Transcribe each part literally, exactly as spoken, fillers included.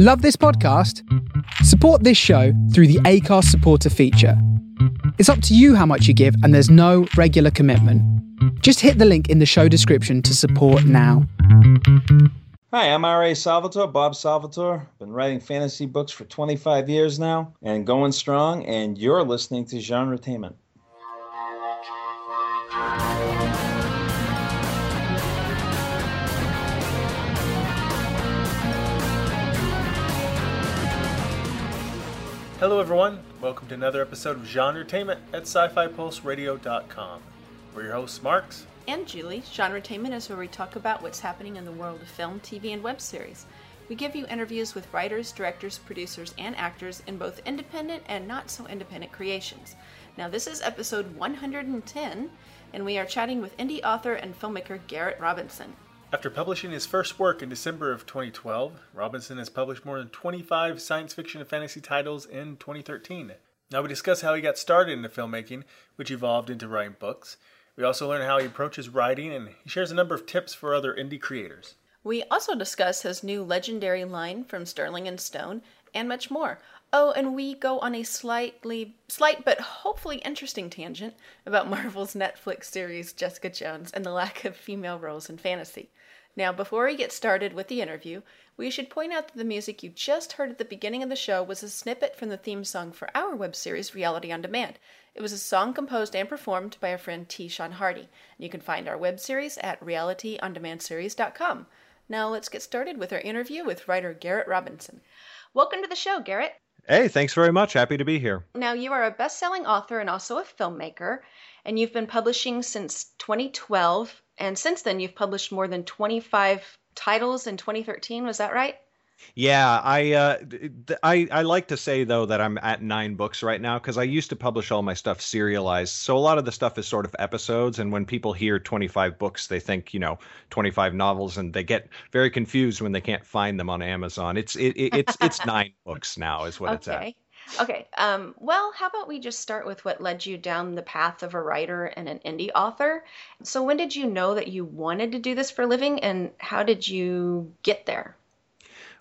Love this podcast? Support this show through the Acast supporter feature. It's up to you how much you give, and there's no regular commitment. Just hit the link in the show description to support now. Hi, I'm R A Salvatore, Bob Salvatore. Been writing fantasy books for twenty-five years now and going strong, and you're listening to Genretainment. Hello everyone, welcome to another episode of Genretainment at sci fi pulse radio dot com. We're your hosts, Marks. And Julie. Genretainment is where we talk about what's happening in the world of film, T V, and web series. We give you interviews with writers, directors, producers, and actors in both independent and not-so-independent creations. Now this is episode one hundred ten, and we are chatting with indie author and filmmaker Garrett Robinson. After publishing his first work in December of twenty twelve, Robinson has published more than twenty-five science fiction and fantasy titles in twenty thirteen. Now we discuss how he got started into filmmaking, which evolved into writing books. We also learn how he approaches writing, and he shares a number of tips for other indie creators. We also discuss his new legendary line from Sterling and Stone, and much more. Oh, and we go on a slightly, slight but hopefully interesting tangent about Marvel's Netflix series Jessica Jones and the lack of female roles in fantasy. Now, before we get started with the interview, we should point out that the music you just heard at the beginning of the show was a snippet from the theme song for our web series, Reality on Demand. It was a song composed and performed by our friend T. Sean Hardy. You can find our web series at reality on demand series dot com. Now, let's get started with our interview with writer Garrett Robinson. Welcome to the show, Garrett. Hey, thanks very much. Happy to be here. Now, you are a best-selling author and also a filmmaker, and you've been publishing since twenty twelve. And since then, you've published more than twenty-five titles in twenty thirteen. Was that right? Yeah, I, uh, I I like to say, though, that I'm at nine books right now because I used to publish all my stuff serialized. So a lot of the stuff is sort of episodes. And when people hear twenty-five books, they think, you know, twenty-five novels, and they get very confused when they can't find them on Amazon. It's it, it, it's it's nine books now is what okay. it's at. Okay. Um, well, how about we just start with what led you down the path of a writer and an indie author? So when did you know that you wanted to do this for a living, and how did you get there?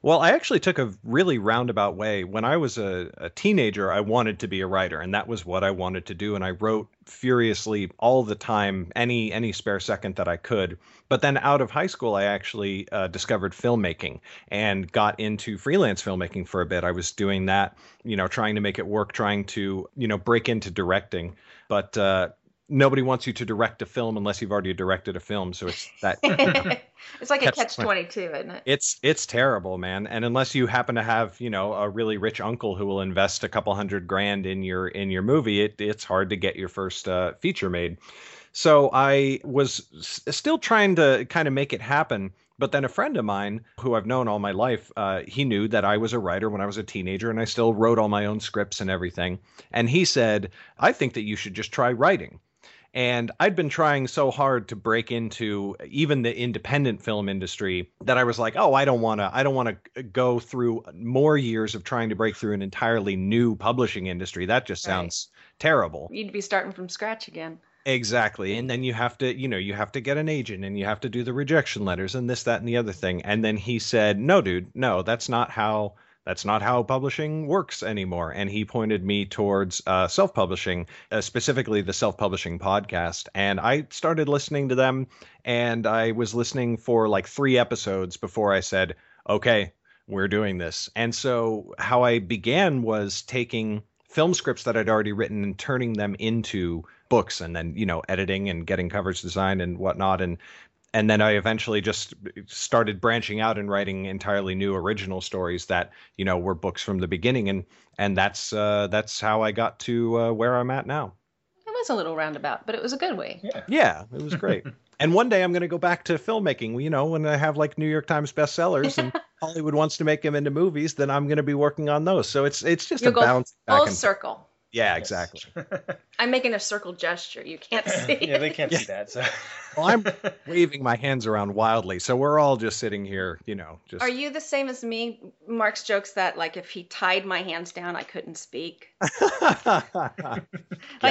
Well, I actually took a really roundabout way. When I was a, a teenager, I wanted to be a writer, and that was what I wanted to do. And I wrote furiously all the time, any any spare second that I could. But then out of high school, I actually uh, discovered filmmaking and got into freelance filmmaking for a bit. I was doing that, you know, trying to make it work, trying to, you know, break into directing. But uh, nobody wants you to direct a film unless you've already directed a film. So it's that. You know, it's like a catch twenty-two, isn't it? It's it's terrible, man. And unless you happen to have, you know, a really rich uncle who will invest a couple hundred grand in your in your movie, it it's hard to get your first uh, feature made. So I was still trying to kind of make it happen. But then a friend of mine who I've known all my life, uh, he knew that I was a writer when I was a teenager, and I still wrote all my own scripts and everything. And he said, I think that you should just try writing. And I'd been trying so hard to break into even the independent film industry that I was like, oh, I don't want to I don't want to go through more years of trying to break through an entirely new publishing industry. That just sounds right. Terrible. You'd be starting from scratch again. Exactly. And then you have to, you know, you have to get an agent, and you have to do the rejection letters and this, that, and the other thing. And then he said, no, dude, no, that's not how That's not how publishing works anymore. And he pointed me towards uh, self-publishing, uh, specifically the self-publishing podcast. And I started listening to them, and I was listening for like three episodes before I said, okay, we're doing this. And so how I began was taking film scripts that I'd already written and turning them into books, and then, you know, editing and getting covers designed and whatnot. And And then I eventually just started branching out and writing entirely new original stories that, you know, were books from the beginning. And and that's uh, that's how I got to uh, where I'm at now. It was a little roundabout, but it was a good way. Yeah, yeah, it was great. And one day I'm going to go back to filmmaking. You know, when I have like New York Times bestsellers and Hollywood wants to make them into movies, then I'm going to be working on those. So it's it's just You'll a bounce back full and circle. Yeah, exactly. I'm making a circle gesture. You can't see. Yeah, they can't yeah. see that. So. Well, I'm waving my hands around wildly. So we're all just sitting here, you know. Just. Are you the same as me? Mark's jokes that, like, if he tied my hands down, I couldn't speak. Like, yeah,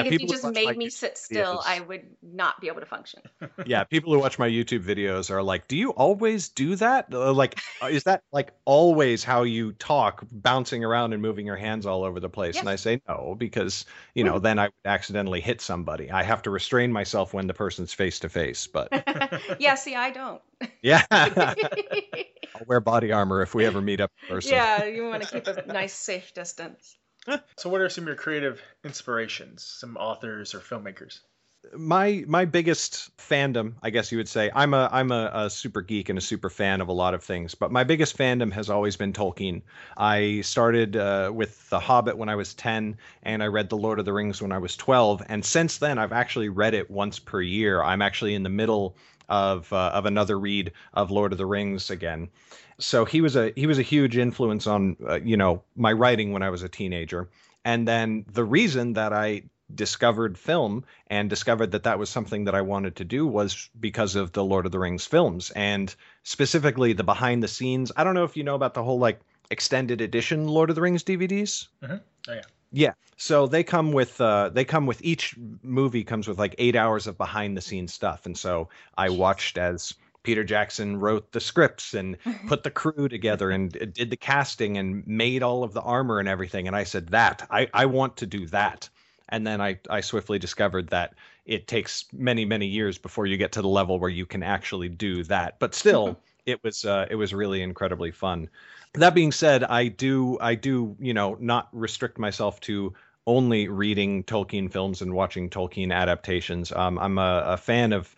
if you just made like me sit still, videos. I would not be able to function. Yeah, people who watch my YouTube videos are like, do you always do that? Like, is that, like, always how you talk, bouncing around and moving your hands all over the place? Yes. And I say no, because... because, you know, then I would accidentally hit somebody. I have to restrain myself when the person's face to face. But yeah, see, I don't. Yeah. I'll wear body armor if we ever meet up in person. Yeah, you want to keep a nice, safe distance. So what are some of your creative inspirations, some authors or filmmakers? My my biggest fandom, I guess you would say, I'm a I'm a, a super geek and a super fan of a lot of things, but my biggest fandom has always been Tolkien. I started uh, with The Hobbit when I was ten, and I read The Lord of the Rings when I was twelve, and since then I've actually read it once per year. I'm actually in the middle of uh, of another read of Lord of the Rings again. So he was a he was a huge influence on uh, you know, my writing when I was a teenager, and then the reason that I discovered film and discovered that that was something that I wanted to do was because of the Lord of the Rings films, and specifically the behind the scenes. I don't know if you know about the whole, like, extended edition Lord of the Rings D V Ds. Mm-hmm. Oh, yeah. Yeah. So they come with uh, they come with each movie comes with like eight hours of behind the scenes stuff. And so I watched as Peter Jackson wrote the scripts and put the crew together and did the casting and made all of the armor and everything. And I said that I, I want to do that. And then I, I swiftly discovered that it takes many, many years before you get to the level where you can actually do that. But still, it was uh, it was really incredibly fun. That being said, I do I do, you know, not restrict myself to only reading Tolkien films and watching Tolkien adaptations. Um, I'm a, a fan of.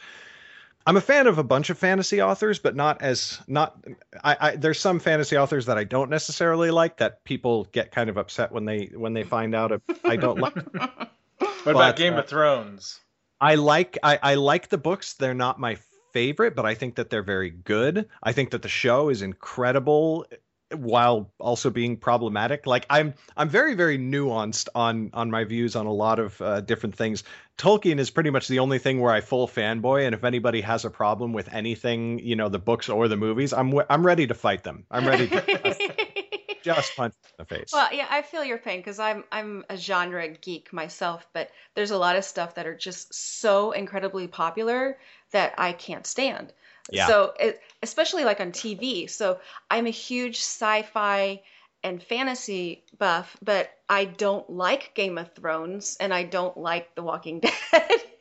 I'm a fan of a bunch of fantasy authors, but not as not I, I there's some fantasy authors that I don't necessarily like that people get kind of upset when they when they find out if I don't like. What but, about Game uh, of Thrones? I like I, I like the books. They're not my favorite, but I think that they're very good. I think that the show is incredible while also being problematic. Like I'm I'm very, very nuanced on on my views on a lot of uh, different things. Tolkien is pretty much the only thing where I full fanboy, and if anybody has a problem with anything, you know, the books or the movies, I'm I'm ready to fight them. I'm ready to just punch them in the face. Well, yeah, I feel your pain because I'm I'm a genre geek myself, but there's a lot of stuff that are just so incredibly popular that I can't stand. Yeah. So it, especially like on T V. So I'm a huge sci-fi and fantasy buff, but I don't like Game of Thrones and I don't like The Walking Dead.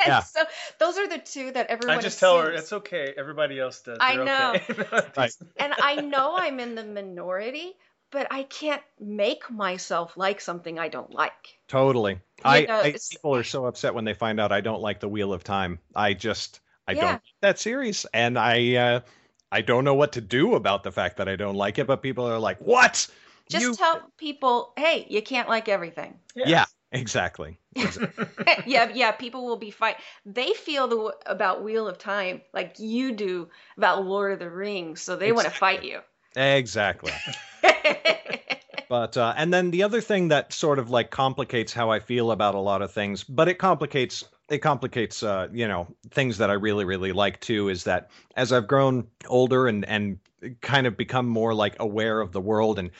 Yeah. So those are the two that everyone I just assumes. Tell her it's okay. Everybody else does. They're I know. Okay. Right. And I know I'm in the minority, but I can't make myself like something I don't like. Totally. You I, know, I people are so upset when they find out I don't like The Wheel of Time. I just I yeah. don't like that series, and I uh, I don't know what to do about the fact that I don't like it, but people are like, "What?" Just you... tell people, hey, you can't like everything. Yeah, yeah, exactly. yeah, yeah. People will be fine. They feel the about Wheel of Time like you do about Lord of the Rings, so they exactly. want to fight you. Exactly. But uh, and then the other thing that sort of like complicates how I feel about a lot of things, but it complicates it complicates, uh, you know, things that I really, really like, too, is that as I've grown older and and kind of become more like aware of the world and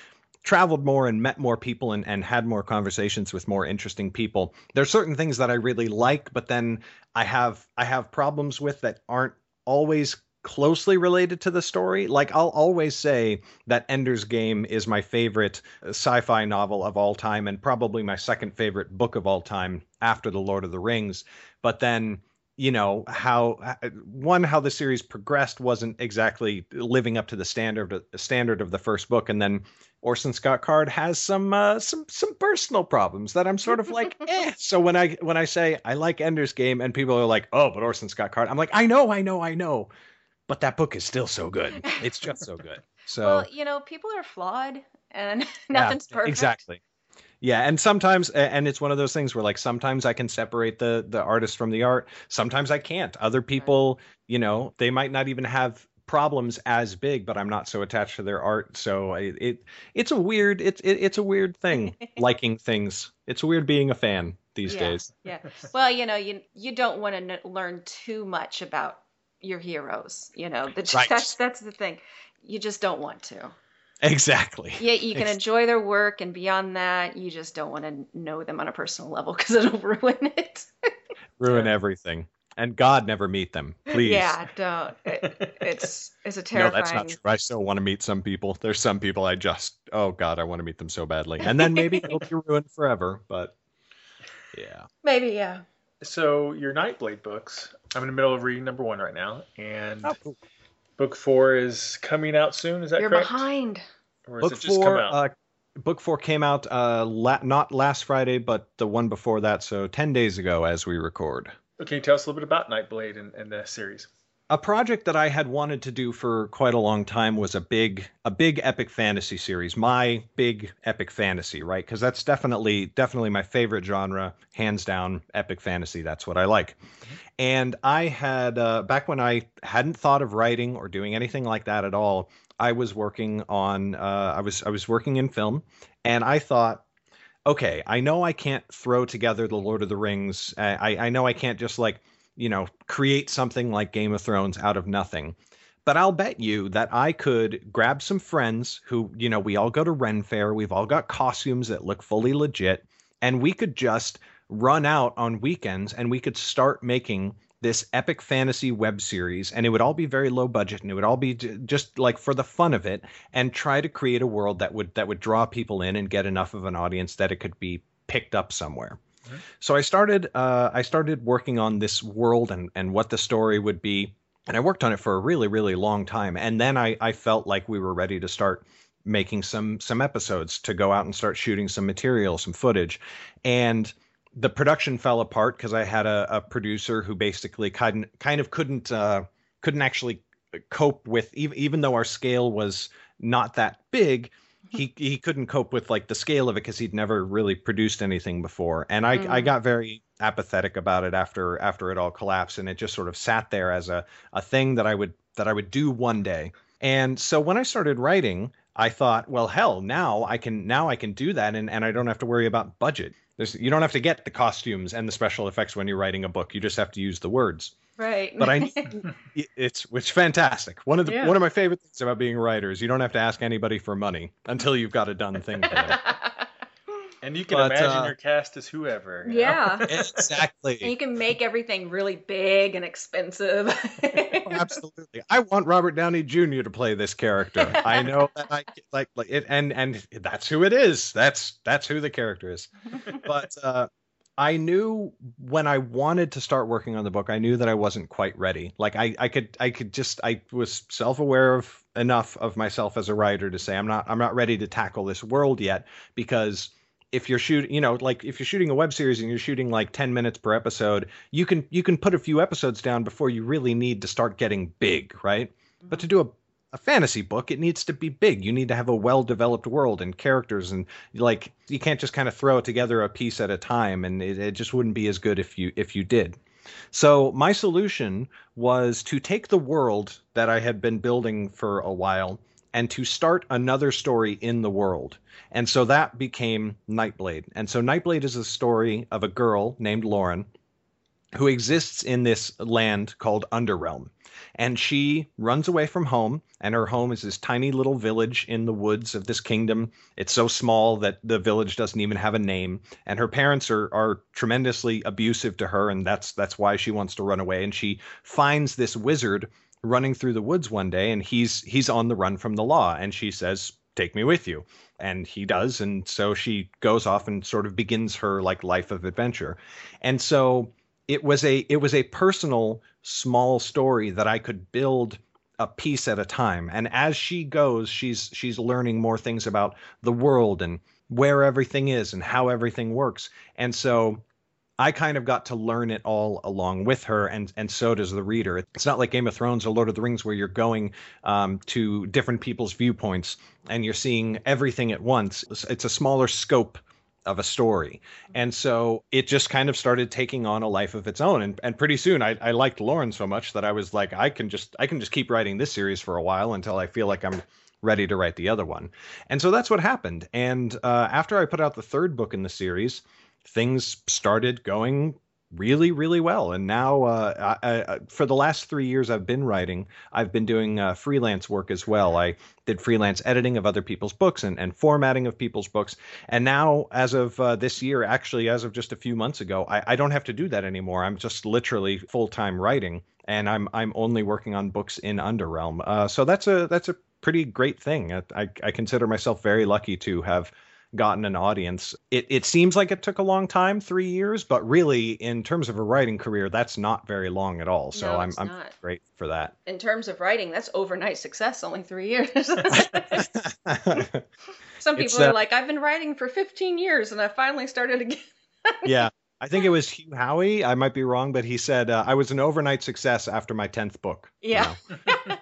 traveled more and met more people and, and had more conversations with more interesting people, there's certain things that I really like, but then I have I have problems with that aren't always closely related to the story. Like, I'll always say that Ender's Game is my favorite sci-fi novel of all time and probably my second favorite book of all time after The Lord of the Rings. But then, you know, how one, how the series progressed wasn't exactly living up to the standard standard of the first book. And then Orson Scott Card has some uh, some some personal problems that I'm sort of like, eh. So when I when I say I like Ender's Game and people are like, oh, but Orson Scott Card, I'm like, I know, I know, I know. But that book is still so good. It's just so good. So, well, you know, people are flawed and nothing's yeah, perfect. Exactly. Yeah. And sometimes, and it's one of those things where, like, sometimes I can separate the the artist from the art. Sometimes I can't. Other people, right. You know, they might not even have problems as big, but I'm not so attached to their art. So it, it it's a weird it's it, it's a weird thing liking things. It's weird being a fan these yeah, days. Yeah. Well, you know, you you don't want to n- learn too much about your heroes. You know, the, right. that's that's the thing. You just don't want to. Exactly. Yeah, you can enjoy their work, and beyond that, you just don't want to know them on a personal level because it'll ruin it. Ruin everything. And God, never meet them, please. Yeah, don't. It, it's it's a terrifying. No, that's not true. I still want to meet some people. There's some people I just, oh God, I want to meet them so badly. And then maybe it'll be ruined forever, but yeah. Maybe, yeah. So your Nightblade books, I'm in the middle of reading number one right now, and oh, cool. book four is coming out soon. Is that You're correct? You're behind. Or is book it just four, come out? Uh, Book four came out uh, la- not last Friday, but the one before that, so ten days ago as we record. Okay, tell us a little bit about Nightblade and, and the series. A project that I had wanted to do for quite a long time was a big, a big epic fantasy series. My big epic fantasy, right? Because that's definitely, definitely my favorite genre, hands down. Epic fantasy, that's what I like. And I had uh, back when I hadn't thought of writing or doing anything like that at all. I was working on, uh, I was, I was working in film, and I thought, okay, I know I can't throw together The Lord of the Rings. I, I know I can't just like, you know, create something like Game of Thrones out of nothing. But I'll bet you that I could grab some friends who, you know, we all go to Ren Fair. We've all got costumes that look fully legit. And we could just run out on weekends and we could start making this epic fantasy web series. And it would all be very low budget, and it would all be just like for the fun of it, and try to create a world that would that would draw people in and get enough of an audience that it could be picked up somewhere. Mm-hmm. So I started uh, I started working on this world and, and what the story would be. And I worked on it for a really, really long time. And then I, I felt like we were ready to start making some some episodes, to go out and start shooting some material, some footage. And the production fell apart because I had a, a producer who basically kind kind of couldn't uh, couldn't actually cope with, even, even though our scale was not that big, he he couldn't cope with like the scale of it because he'd never really produced anything before. And I, mm. I got very apathetic about it after after it all collapsed, and it just sort of sat there as a, a thing that I would that I would do one day. And so when I started writing, I thought, well, hell, now I can now I can do that, and, and I don't have to worry about budget. There's, you don't have to get the costumes and the special effects when you're writing a book. You just have to use the words. Right. But I, it's it's fantastic. One of the yeah. one of my favorite things about being a writer is you don't have to ask anybody for money until you've got a done thing for them. And you can but, imagine uh, your cast as whoever. You know? Yeah. Exactly. And you can make everything really big and expensive. Oh, absolutely. I want Robert Downey Junior to play this character. I know that I like, like it, and and that's who it is. That's that's who the character is. But uh, I knew when I wanted to start working on the book, I knew that I wasn't quite ready. Like I, I could I could just I was self-aware of enough of myself as a writer to say I'm not I'm not ready to tackle this world yet, because if you're shooting, you know, like if you're shooting a web series and you're shooting like ten minutes per episode, you can you can put a few episodes down before you really need to start getting big. Right. Mm-hmm. But to do a, a fantasy book, it needs to be big. You need to have a well-developed world and characters, and like you can't just kind of throw together a piece at a time. And it, it just wouldn't be as good if you if you did. So my solution was to take the world that I had been building for a while and to start another story in the world. And so that became Nightblade. And so Nightblade is a story of a girl named Lauren who exists in this land called Underrealm. And she runs away from home, and her home is this tiny little village in the woods of this kingdom. It's so small that the village doesn't even have a name. And her parents are are tremendously abusive to her, and that's that's why she wants to run away. And she finds this wizard running through the woods one day, and he's he's on the run from the law, and she says, take me with you, and he does. And so she goes off and sort of begins her like life of adventure. And so it was a it was a personal small story that I could build a piece at a time. And as she goes, she's she's learning more things about the world and where everything is and how everything works. And so I kind of got to learn it all along with her, and and so does the reader. It's not like Game of Thrones or Lord of the Rings where you're going um, to different people's viewpoints and you're seeing everything at once. It's a smaller scope of a story. And so it just kind of started taking on a life of its own. And, and pretty soon I, I liked Lauren so much that I was like, I can just I can just keep writing this series for a while until I feel like I'm ready to write the other one. And so that's what happened. And uh, after I put out the third book in the series, things started going really, really well. And now uh, I, I, for the last three years I've been writing, I've been doing uh, freelance work as well. I did freelance editing of other people's books and, and formatting of people's books. And now as of uh, this year, actually, as of just a few months ago, I, I don't have to do that anymore. I'm just literally full time writing, and I'm I'm only working on books in Underrealm. Uh, so that's a that's a pretty great thing. I, I, I consider myself very lucky to have gotten an audience. It it seems like it took a long time, three years, but really in terms of a writing career, that's not very long at all. So no, I'm I'm not. Great for that. In terms of writing, that's overnight success, only three years. Some people it's, are uh, like, I've been writing for fifteen years and I finally started again. Yeah. I think it was Hugh Howey. I might be wrong, but he said, uh, I was an overnight success after my tenth book. Yeah. You know?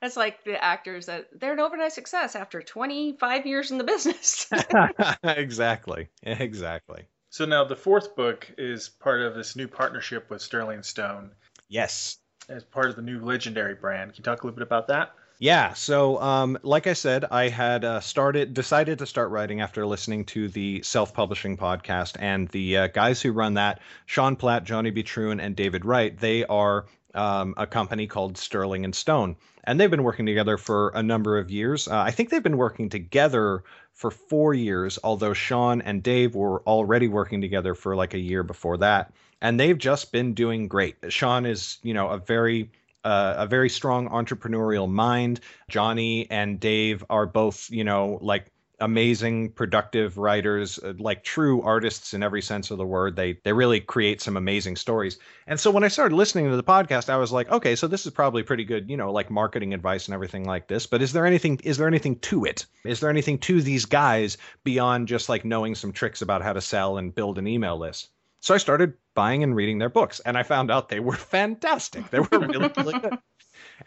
That's like the actors that they're an overnight success after twenty-five years in the business. Exactly. Exactly. So now the fourth book is part of this new partnership with Sterling and Stone. Yes. As part of the new Legendary brand. Can you talk a little bit about that? Yeah. So um, like I said, I had uh, started decided to start writing after listening to the self-publishing podcast, and the uh, guys who run that, Sean Platt, Johnny B. Truen, and David Wright, they are um, a company called Sterling and Stone. And they've been working together for a number of years. Uh, I think they've been working together for four years, although Sean and Dave were already working together for like a year before that. And they've just been doing great. Sean is, you know, a very uh, a very strong entrepreneurial mind. Johnny and Dave are both, you know, like amazing, productive writers, like true artists in every sense of the word. They they really create some amazing stories. And so when I started listening to the podcast, I was like, okay, so this is probably pretty good, you know, like marketing advice and everything like this. But is there anything, is there anything to it? Is there anything to these guys beyond just like knowing some tricks about how to sell and build an email list? So I started buying and reading their books, and I found out they were fantastic. They were really, really good.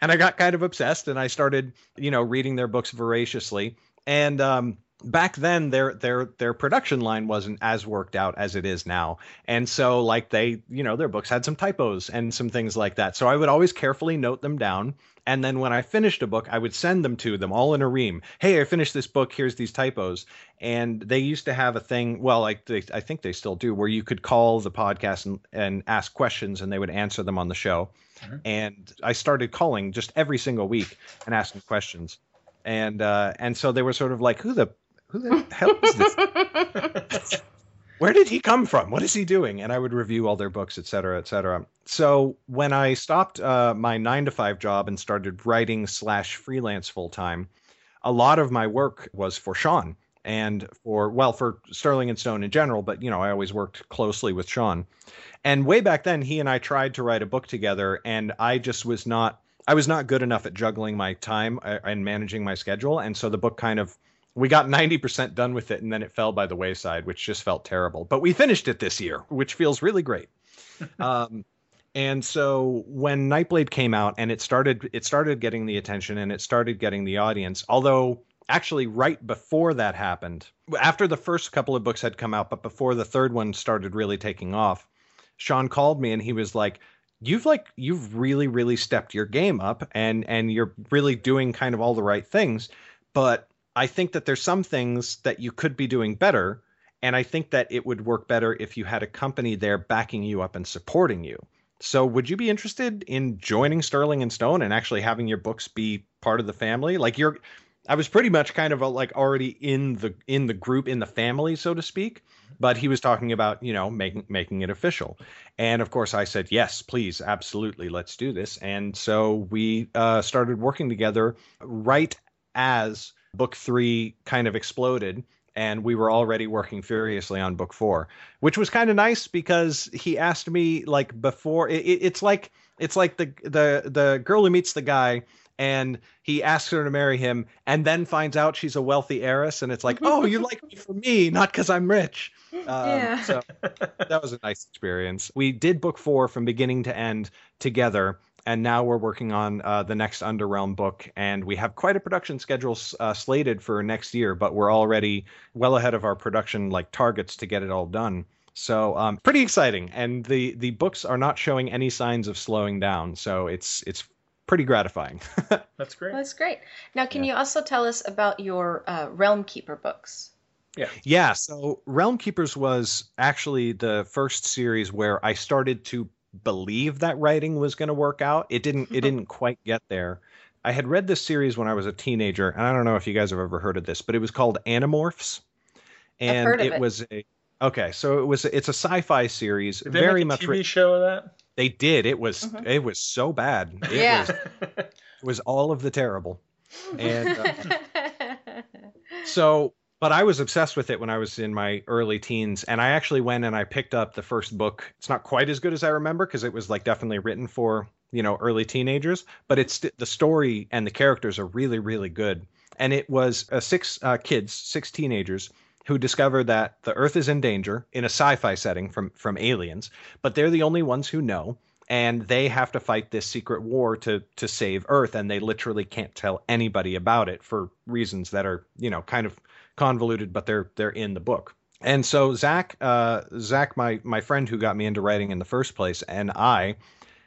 And I got kind of obsessed, and I started, you know, reading their books voraciously. And, um, back then their their their production line wasn't as worked out as it is now. And so like they, you know, their books had some typos and some things like that. So I would always carefully note them down. And then when I finished a book, I would send them to them all in a ream. Hey, I finished this book. Here's these typos. And they used to have a thing. Well, like they, I think they still do, where you could call the podcast and, and ask questions, and they would answer them on the show. Mm-hmm. And I started calling just every single week and asking questions. And uh, and so they were sort of like, who the Who the hell is this? Where did he come from? What is he doing? And I would review all their books, et cetera, et cetera. So when I stopped uh, my nine to five job and started writing slash freelance full time, a lot of my work was for Sean and for, well, for Sterling and Stone in general. But, you know, I always worked closely with Sean. And way back then, he and I tried to write a book together, and I just was not I was not good enough at juggling my time and managing my schedule. And so the book kind of we got ninety percent done with it, and then it fell by the wayside, which just felt terrible. But we finished it this year, which feels really great. um, and so when Nightblade came out, and it started, it started getting the attention, and it started getting the audience. Although actually, right before that happened, after the first couple of books had come out, but before the third one started really taking off, Sean called me, and he was like, You've like you've really, really stepped your game up, and and you're really doing kind of all the right things, but I think that there's some things that you could be doing better. And I think that it would work better if you had a company there backing you up and supporting you. So would you be interested in joining Sterling and Stone and actually having your books be part of the family? Like you're, I was pretty much kind of a, like already in the, in the group, in the family, so to speak. But he was talking about, you know, making, making it official. And of course I said, yes, please, absolutely. Let's do this. And so we uh, started working together right as book three kind of exploded, and we were already working furiously on book four, which was kind of nice because he asked me like before it, it, it's like it's like the the the girl who meets the guy and he asks her to marry him and then finds out she's a wealthy heiress, and it's like, oh, you like me for me, not because I'm rich. Um, yeah. So that was a nice experience. We did book four from beginning to end together. and now we're working on uh, the next Underrealm book, and we have quite a production schedule uh, slated for next year, but we're already well ahead of our production like targets to get it all done. So um, pretty exciting, and the the books are not showing any signs of slowing down, so it's it's pretty gratifying. That's great. Well, that's great. Now, can yeah. you also tell us about your uh, Realm Keeper books? Yeah. Yeah. So Realm Keepers was actually the first series where I started to believe that writing was going to work out. It didn't. It didn't quite get there. I had read this series when I was a teenager, and I don't know if you guys have ever heard of this, but it was called Animorphs, and I've heard of it, it was a Okay, so it was it's a sci-fi series. Did they very make a much T V re- show of that? They did. It was mm-hmm. it was so bad. It yeah. was it was all of the terrible. And uh, so but I was obsessed with it when I was in my early teens, and I actually went and I picked up the first book. It's not quite as good as I remember because it was like definitely written for, you know, early teenagers, but it's the story and the characters are really really good. And it was uh, six uh, kids, six teenagers who discover that the Earth is in danger in a sci-fi setting from, from aliens, but they're the only ones who know, and they have to fight this secret war to to save Earth, and they literally can't tell anybody about it for reasons that are, you know, kind of convoluted, but they're they're in the book. And so Zach, uh, Zach, my my friend who got me into writing in the first place, and I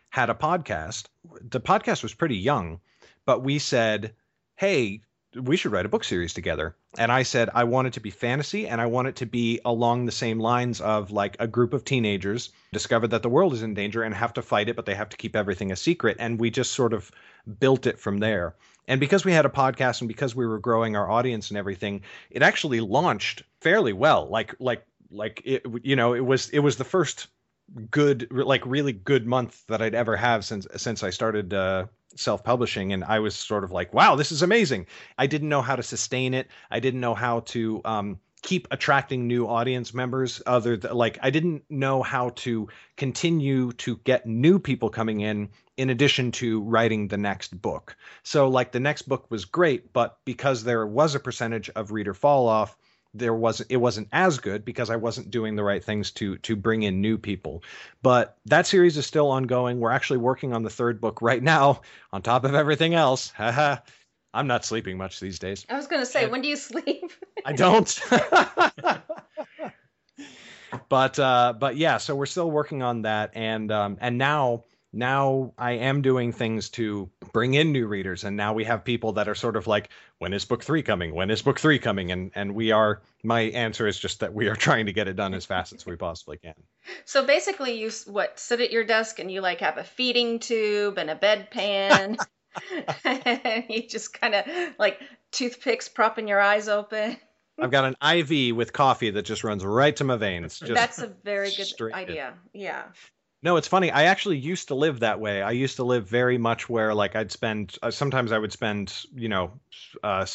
had a podcast. The podcast was pretty young, but we said, hey, we should write a book series together. And I said, I want it to be fantasy, and I want it to be along the same lines of like a group of teenagers discover that the world is in danger and have to fight it, but they have to keep everything a secret. And we just sort of built it from there. And because we had a podcast and because we were growing our audience and everything, it actually launched fairly well. Like, like, like, it, you know, it was, it was the first good, like really good month that I'd ever have since, since I started, uh, self-publishing, and I was sort of like, wow, this is amazing. I didn't know how to sustain it. I didn't know how to um, keep attracting new audience members. Other th- like I didn't know how to continue to get new people coming in, in addition to writing the next book. So like the next book was great, but because there was a percentage of reader fall off, there was it wasn't as good because I wasn't doing the right things to to bring in new people. But that series is still ongoing. We're actually working on the third book right now on top of everything else. I'm not sleeping much these days. I was going to say, when do you sleep? I don't. But uh, but yeah, so we're still working on that. And um, and now now I am doing things to bring in new readers. And now we have people that are sort of like, when is book three coming? When is book three coming? And and we are, my answer is just that we are trying to get it done as fast as we possibly can. So basically you, what, sit at your desk and you like have a feeding tube and a bedpan. And you just kind of like toothpicks propping your eyes open. I've got an I V with coffee that just runs right to my veins. Just That's a very good idea. In. Yeah. No, it's funny. I actually used to live that way. I used to live very much where like I'd spend uh, sometimes I would spend, you know, uh,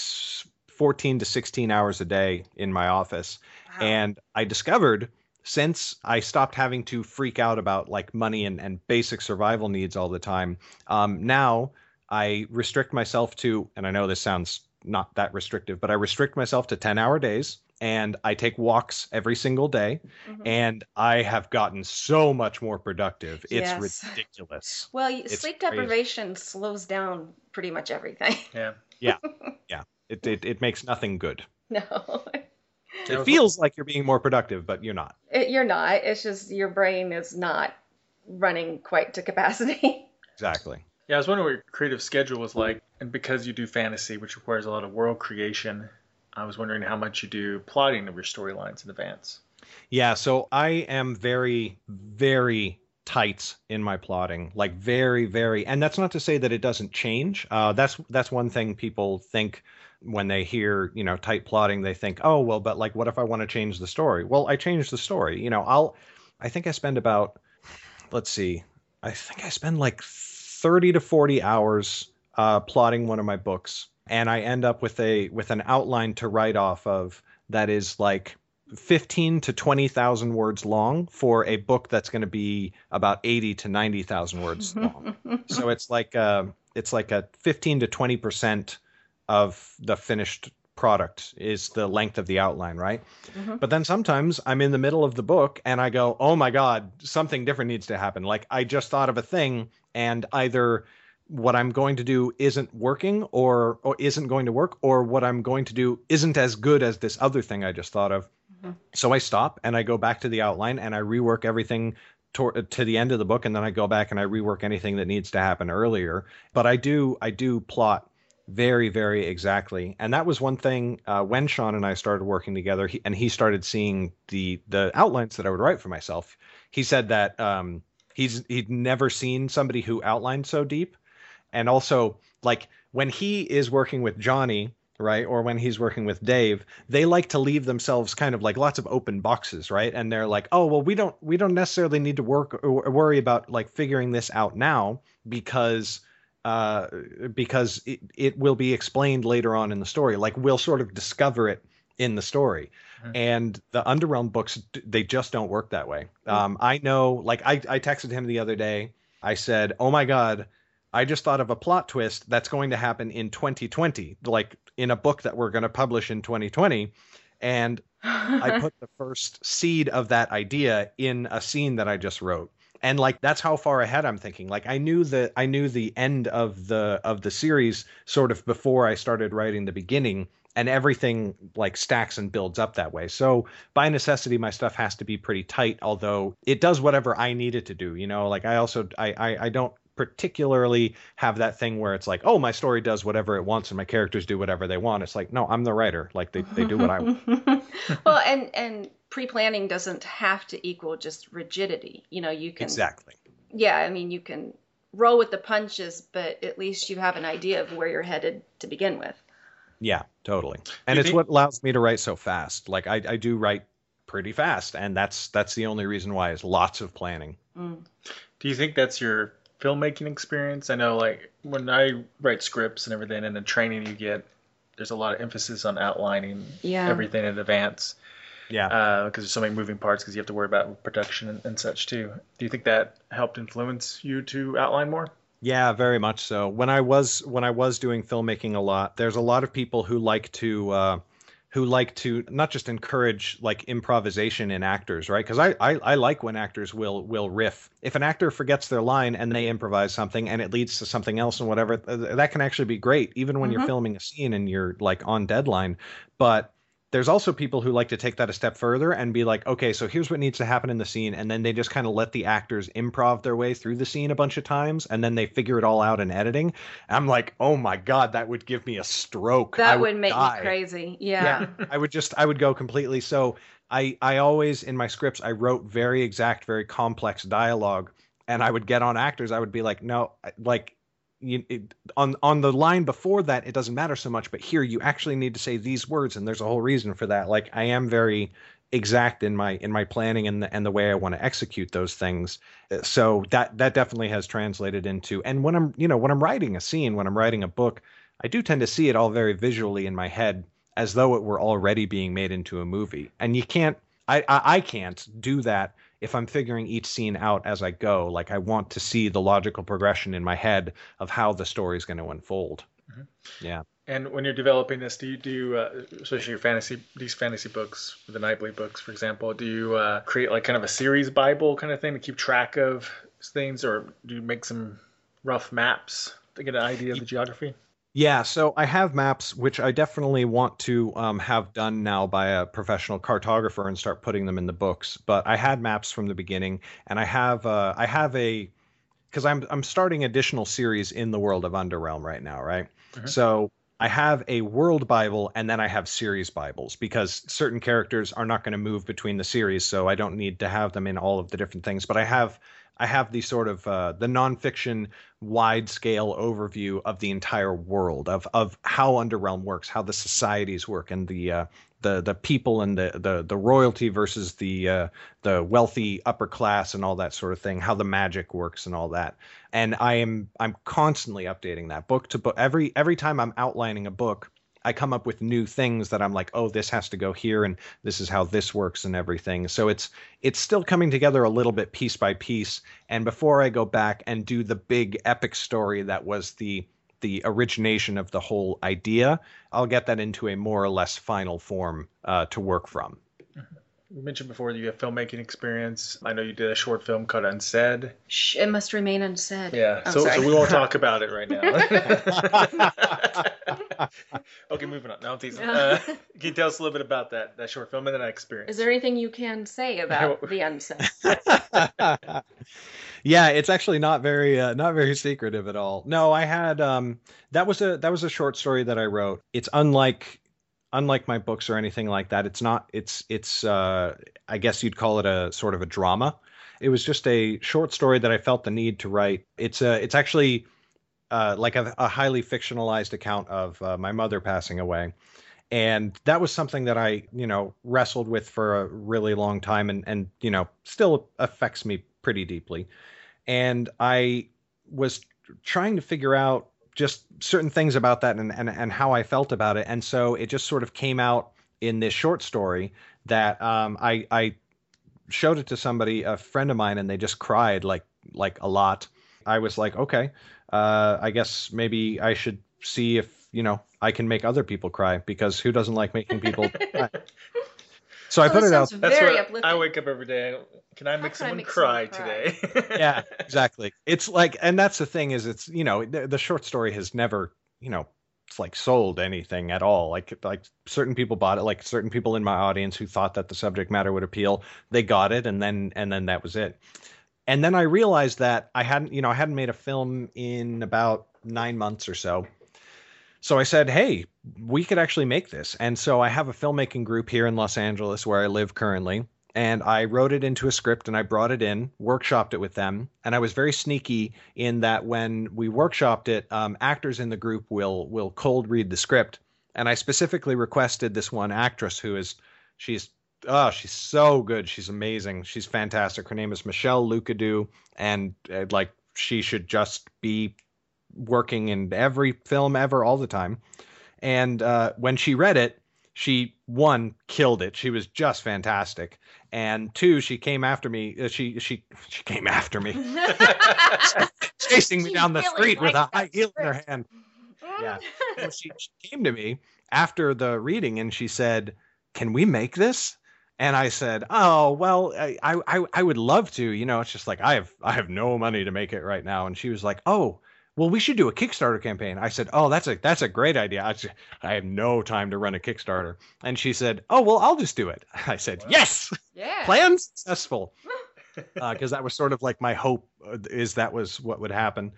fourteen to sixteen hours a day in my office. Wow. And I discovered since I stopped having to freak out about like money and, and basic survival needs all the time. Um, now I restrict myself to, and I know this sounds not that restrictive, but I restrict myself to ten hour days. And I take walks every single day, mm-hmm. and I have gotten so much more productive. It's yes. ridiculous. Well, it's sleep crazy. Deprivation slows down pretty much everything. Yeah. Yeah. Yeah. It, it it makes nothing good. No. It feels like you're being more productive, but you're not. It, you're not. It's just your brain is not running quite to capacity. Exactly. Yeah. I was wondering what your creative schedule was like. And because you do fantasy, which requires a lot of world creation, I was wondering how much you do plotting of your storylines in advance. Yeah, so I am very, very tight in my plotting, like very, very. And that's not to say that it doesn't change. Uh, that's that's one thing people think when they hear, you know, tight plotting, they think, oh, well, but like, what if I want to change the story? Well, I change the story. You know, I'll I think I spend about, let's see, I think I spend like thirty to forty hours uh, plotting one of my books. And I end up with a with an outline to write off of that is like fifteen to twenty thousand words long for a book that's going to be about eighty to ninety thousand words long. So it's like a, it's like a fifteen to twenty percent of the finished product is the length of the outline, right? Mm-hmm. But then sometimes I'm in the middle of the book and I go, oh my God, something different needs to happen. Like I just thought of a thing and either what I'm going to do isn't working or, or isn't going to work, or what I'm going to do isn't as good as this other thing I just thought of. Mm-hmm. So I stop and I go back to the outline and I rework everything to, to the end of the book. And then I go back and I rework anything that needs to happen earlier. But I do, I do plot very, very exactly. And that was one thing uh, when Sean and I started working together he, and he started seeing the, the outlines that I would write for myself. He said that um, he's, he'd never seen somebody who outlined so deep. And also, like, when he is working with Johnny, right, or when he's working with Dave, they like to leave themselves kind of like lots of open boxes, right? And they're like, oh, well, we don't we don't necessarily need to work or worry about like figuring this out now because uh, because it, it will be explained later on in the story. Like, we'll sort of discover it in the story. Mm-hmm. And the Underrealm books, they just don't work that way. Mm-hmm. Um, I know, like, I, I texted him the other day. I said, oh, my God, I just thought of a plot twist that's going to happen in twenty twenty, like in a book that we're going to publish in twenty twenty. And I put the first seed of that idea in a scene that I just wrote. And like, that's how far ahead I'm thinking. Like I knew the, I knew the end of the, of the series sort of before I started writing the beginning, and everything like stacks and builds up that way. So by necessity, my stuff has to be pretty tight, although it does whatever I need it to do. You know, like I also, I, I, I don't, particularly have that thing where it's like, oh, my story does whatever it wants and my characters do whatever they want. It's like, no, I'm the writer. Like they, they do what I want. Well, and, and pre-planning doesn't have to equal just rigidity. You know, you can. Exactly. Yeah. I mean, you can roll with the punches, but at least you have an idea of where you're headed to begin with. Yeah, totally. And you it's think- what allows me to write so fast. Like I, I do write pretty fast, and that's, that's the only reason why, is lots of planning. Mm. Do you think that's your filmmaking experience? I know, like, when I write scripts and everything, and the training you get, there's a lot of emphasis on outlining yeah. everything in advance. Yeah. Because uh, there's so many moving parts, because you have to worry about production and, and such too. Do you think that helped influence you to outline more? Yeah, very much so. When I was when I was doing filmmaking a lot, there's a lot of people who like to uh, who like to not just encourage like improvisation in actors, right? Because I, I I like when actors will will riff. If an actor forgets their line and they improvise something and it leads to something else and whatever, that can actually be great, even when mm-hmm. you're filming a scene and you're like on deadline. But there's also people who like to take that a step further and be like, okay, so here's what needs to happen in the scene. And then they just kind of let the actors improv their way through the scene a bunch of times, and then they figure it all out in editing. And I'm like, oh my God, that would give me a stroke. That I would, would make die. me crazy. Yeah. yeah. I would just, I would go completely. So I, I always, in my scripts, I wrote very exact, very complex dialogue, and I would get on actors. I would be like, no, like, You, it, on on the line before that, it doesn't matter so much, but here you actually need to say these words, and there's a whole reason for that. Like, I am very exact in my in my planning and the, and the way I want to execute those things. So that that definitely has translated into. And when I'm you know when I'm writing a scene, when I'm writing a book, I do tend to see it all very visually in my head, as though it were already being made into a movie. And you can't, I I, I can't do that. If I'm figuring each scene out as I go, like I want to see the logical progression in my head of how the story is going to unfold. Mm-hmm. Yeah. And when you're developing this, do you do, uh, especially your fantasy, these fantasy books, the Nightblade books, for example, do you uh, create like kind of a series Bible kind of thing to keep track of things, or do you make some rough maps to get an idea of the geography? Yeah, so I have maps, which I definitely want to um, have done now by a professional cartographer and start putting them in the books. But I had maps from the beginning, and I have uh, I have a because I'm I'm starting additional series in the world of Underrealm right now, right? Mm-hmm. So I have a world Bible, and then I have series Bibles, because certain characters are not going to move between the series, so I don't need to have them in all of the different things. But I have. I have the sort of uh, the nonfiction wide scale overview of the entire world of of how Underrealm works, how the societies work, and the uh, the the people and the the the royalty versus the uh, the wealthy upper class and all that sort of thing, how the magic works and all that. And I am I'm constantly updating that book to book. Every every time I'm outlining a book, I come up with new things that I'm like, oh, this has to go here, and this is how this works and everything. So it's it's still coming together a little bit piece by piece. And before I go back and do the big epic story that was the the origination of the whole idea, I'll get that into a more or less final form uh, to work from. You mentioned before that you have filmmaking experience. I know you did a short film called Unsaid. Shh, it must remain unsaid. Yeah, oh, so, so we won't talk about it right now. Okay, moving on. Now, yeah. uh, can you tell us a little bit about that that short film and that experience? Is there anything you can say about the Unsaid? Yeah, it's actually not very uh, not very secretive at all. No, I had um, that was a that was a short story that I wrote. It's unlike. Unlike my books or anything like that, it's not, it's, it's, uh, I guess you'd call it a sort of a drama. It was just a short story that I felt the need to write. It's a, it's actually uh, like a, a highly fictionalized account of uh, my mother passing away. And that was something that I, you know, wrestled with for a really long time and, and, you know, still affects me pretty deeply. And I was trying to figure out just certain things about that and, and, and how I felt about it. And so it just sort of came out in this short story that um, I, I showed it to somebody, a friend of mine, and they just cried like, like a lot. I was like, okay, uh, I guess maybe I should see if, you know, I can make other people cry, because who doesn't like making people cry? So oh, I put it out. That's what uplifting. I wake up every day. Can I make, can someone, I make cry someone cry today? Yeah, exactly. It's like, and that's the thing is it's, you know, the, the short story has never, you know, it's like sold anything at all. Like, like certain people bought it, like certain people in my audience who thought that the subject matter would appeal, they got it. And then, and then that was it. And then I realized that I hadn't, you know, I hadn't made a film in about nine months or so. So I said, hey, we could actually make this. And so I have a filmmaking group here in Los Angeles where I live currently. And I wrote it into a script and I brought it in, workshopped it with them. And I was very sneaky in that when we workshopped it, um, actors in the group will will cold read the script. And I specifically requested this one actress who is, she's, oh, she's so good. She's amazing. She's fantastic. Her name is Michelle Lukadu. And uh, like, she should just be working in every film ever, all the time. And uh, when she read it, she, one, killed it. She was just fantastic. And two, she came after me. Uh, she she she came after me. Chasing me she down the really street with a high heel in her hand. Yeah. So she, she came to me after the reading and she said, can we make this? And I said, oh, well, I, I, I would love to. You know, it's just like, I have I have no money to make it right now. And she was like, oh, well, we should do a Kickstarter campaign. I said, oh, that's a that's a great idea. I, just, I have no time to run a Kickstarter. And she said, oh, well, I'll just do it. I said, wow. Yes, yeah. Plan successful. Because uh, that was sort of like my hope is that was what would happen.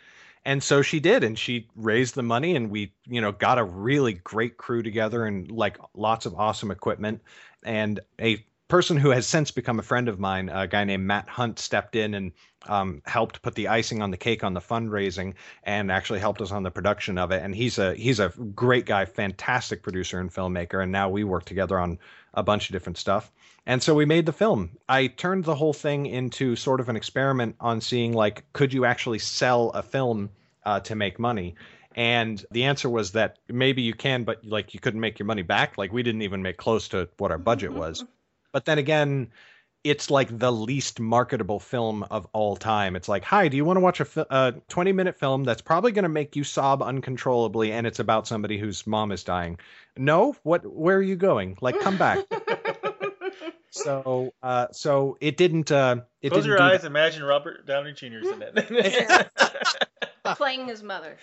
And so she did. And she raised the money and we, you know, got a really great crew together and like lots of awesome equipment. And a person who has since become a friend of mine, a guy named Matt Hunt, stepped in and um, helped put the icing on the cake on the fundraising and actually helped us on the production of it. And he's a he's a great guy, fantastic producer and filmmaker. And now we work together on a bunch of different stuff. And so we made the film. I turned the whole thing into sort of an experiment on seeing, like, could you actually sell a film uh, to make money? And the answer was that maybe you can, but like you couldn't make your money back. Like we didn't even make close to what our budget was. But then again, it's like the least marketable film of all time. It's like, hi, do you want to watch a twenty-minute fi- uh, film that's probably going to make you sob uncontrollably, and it's about somebody whose mom is dying? No? What? Where are you going? Like, come back. So, uh, so it didn't. Uh, it Close didn't your eyes. That. Imagine Robert Downey Junior's in it, playing his mother.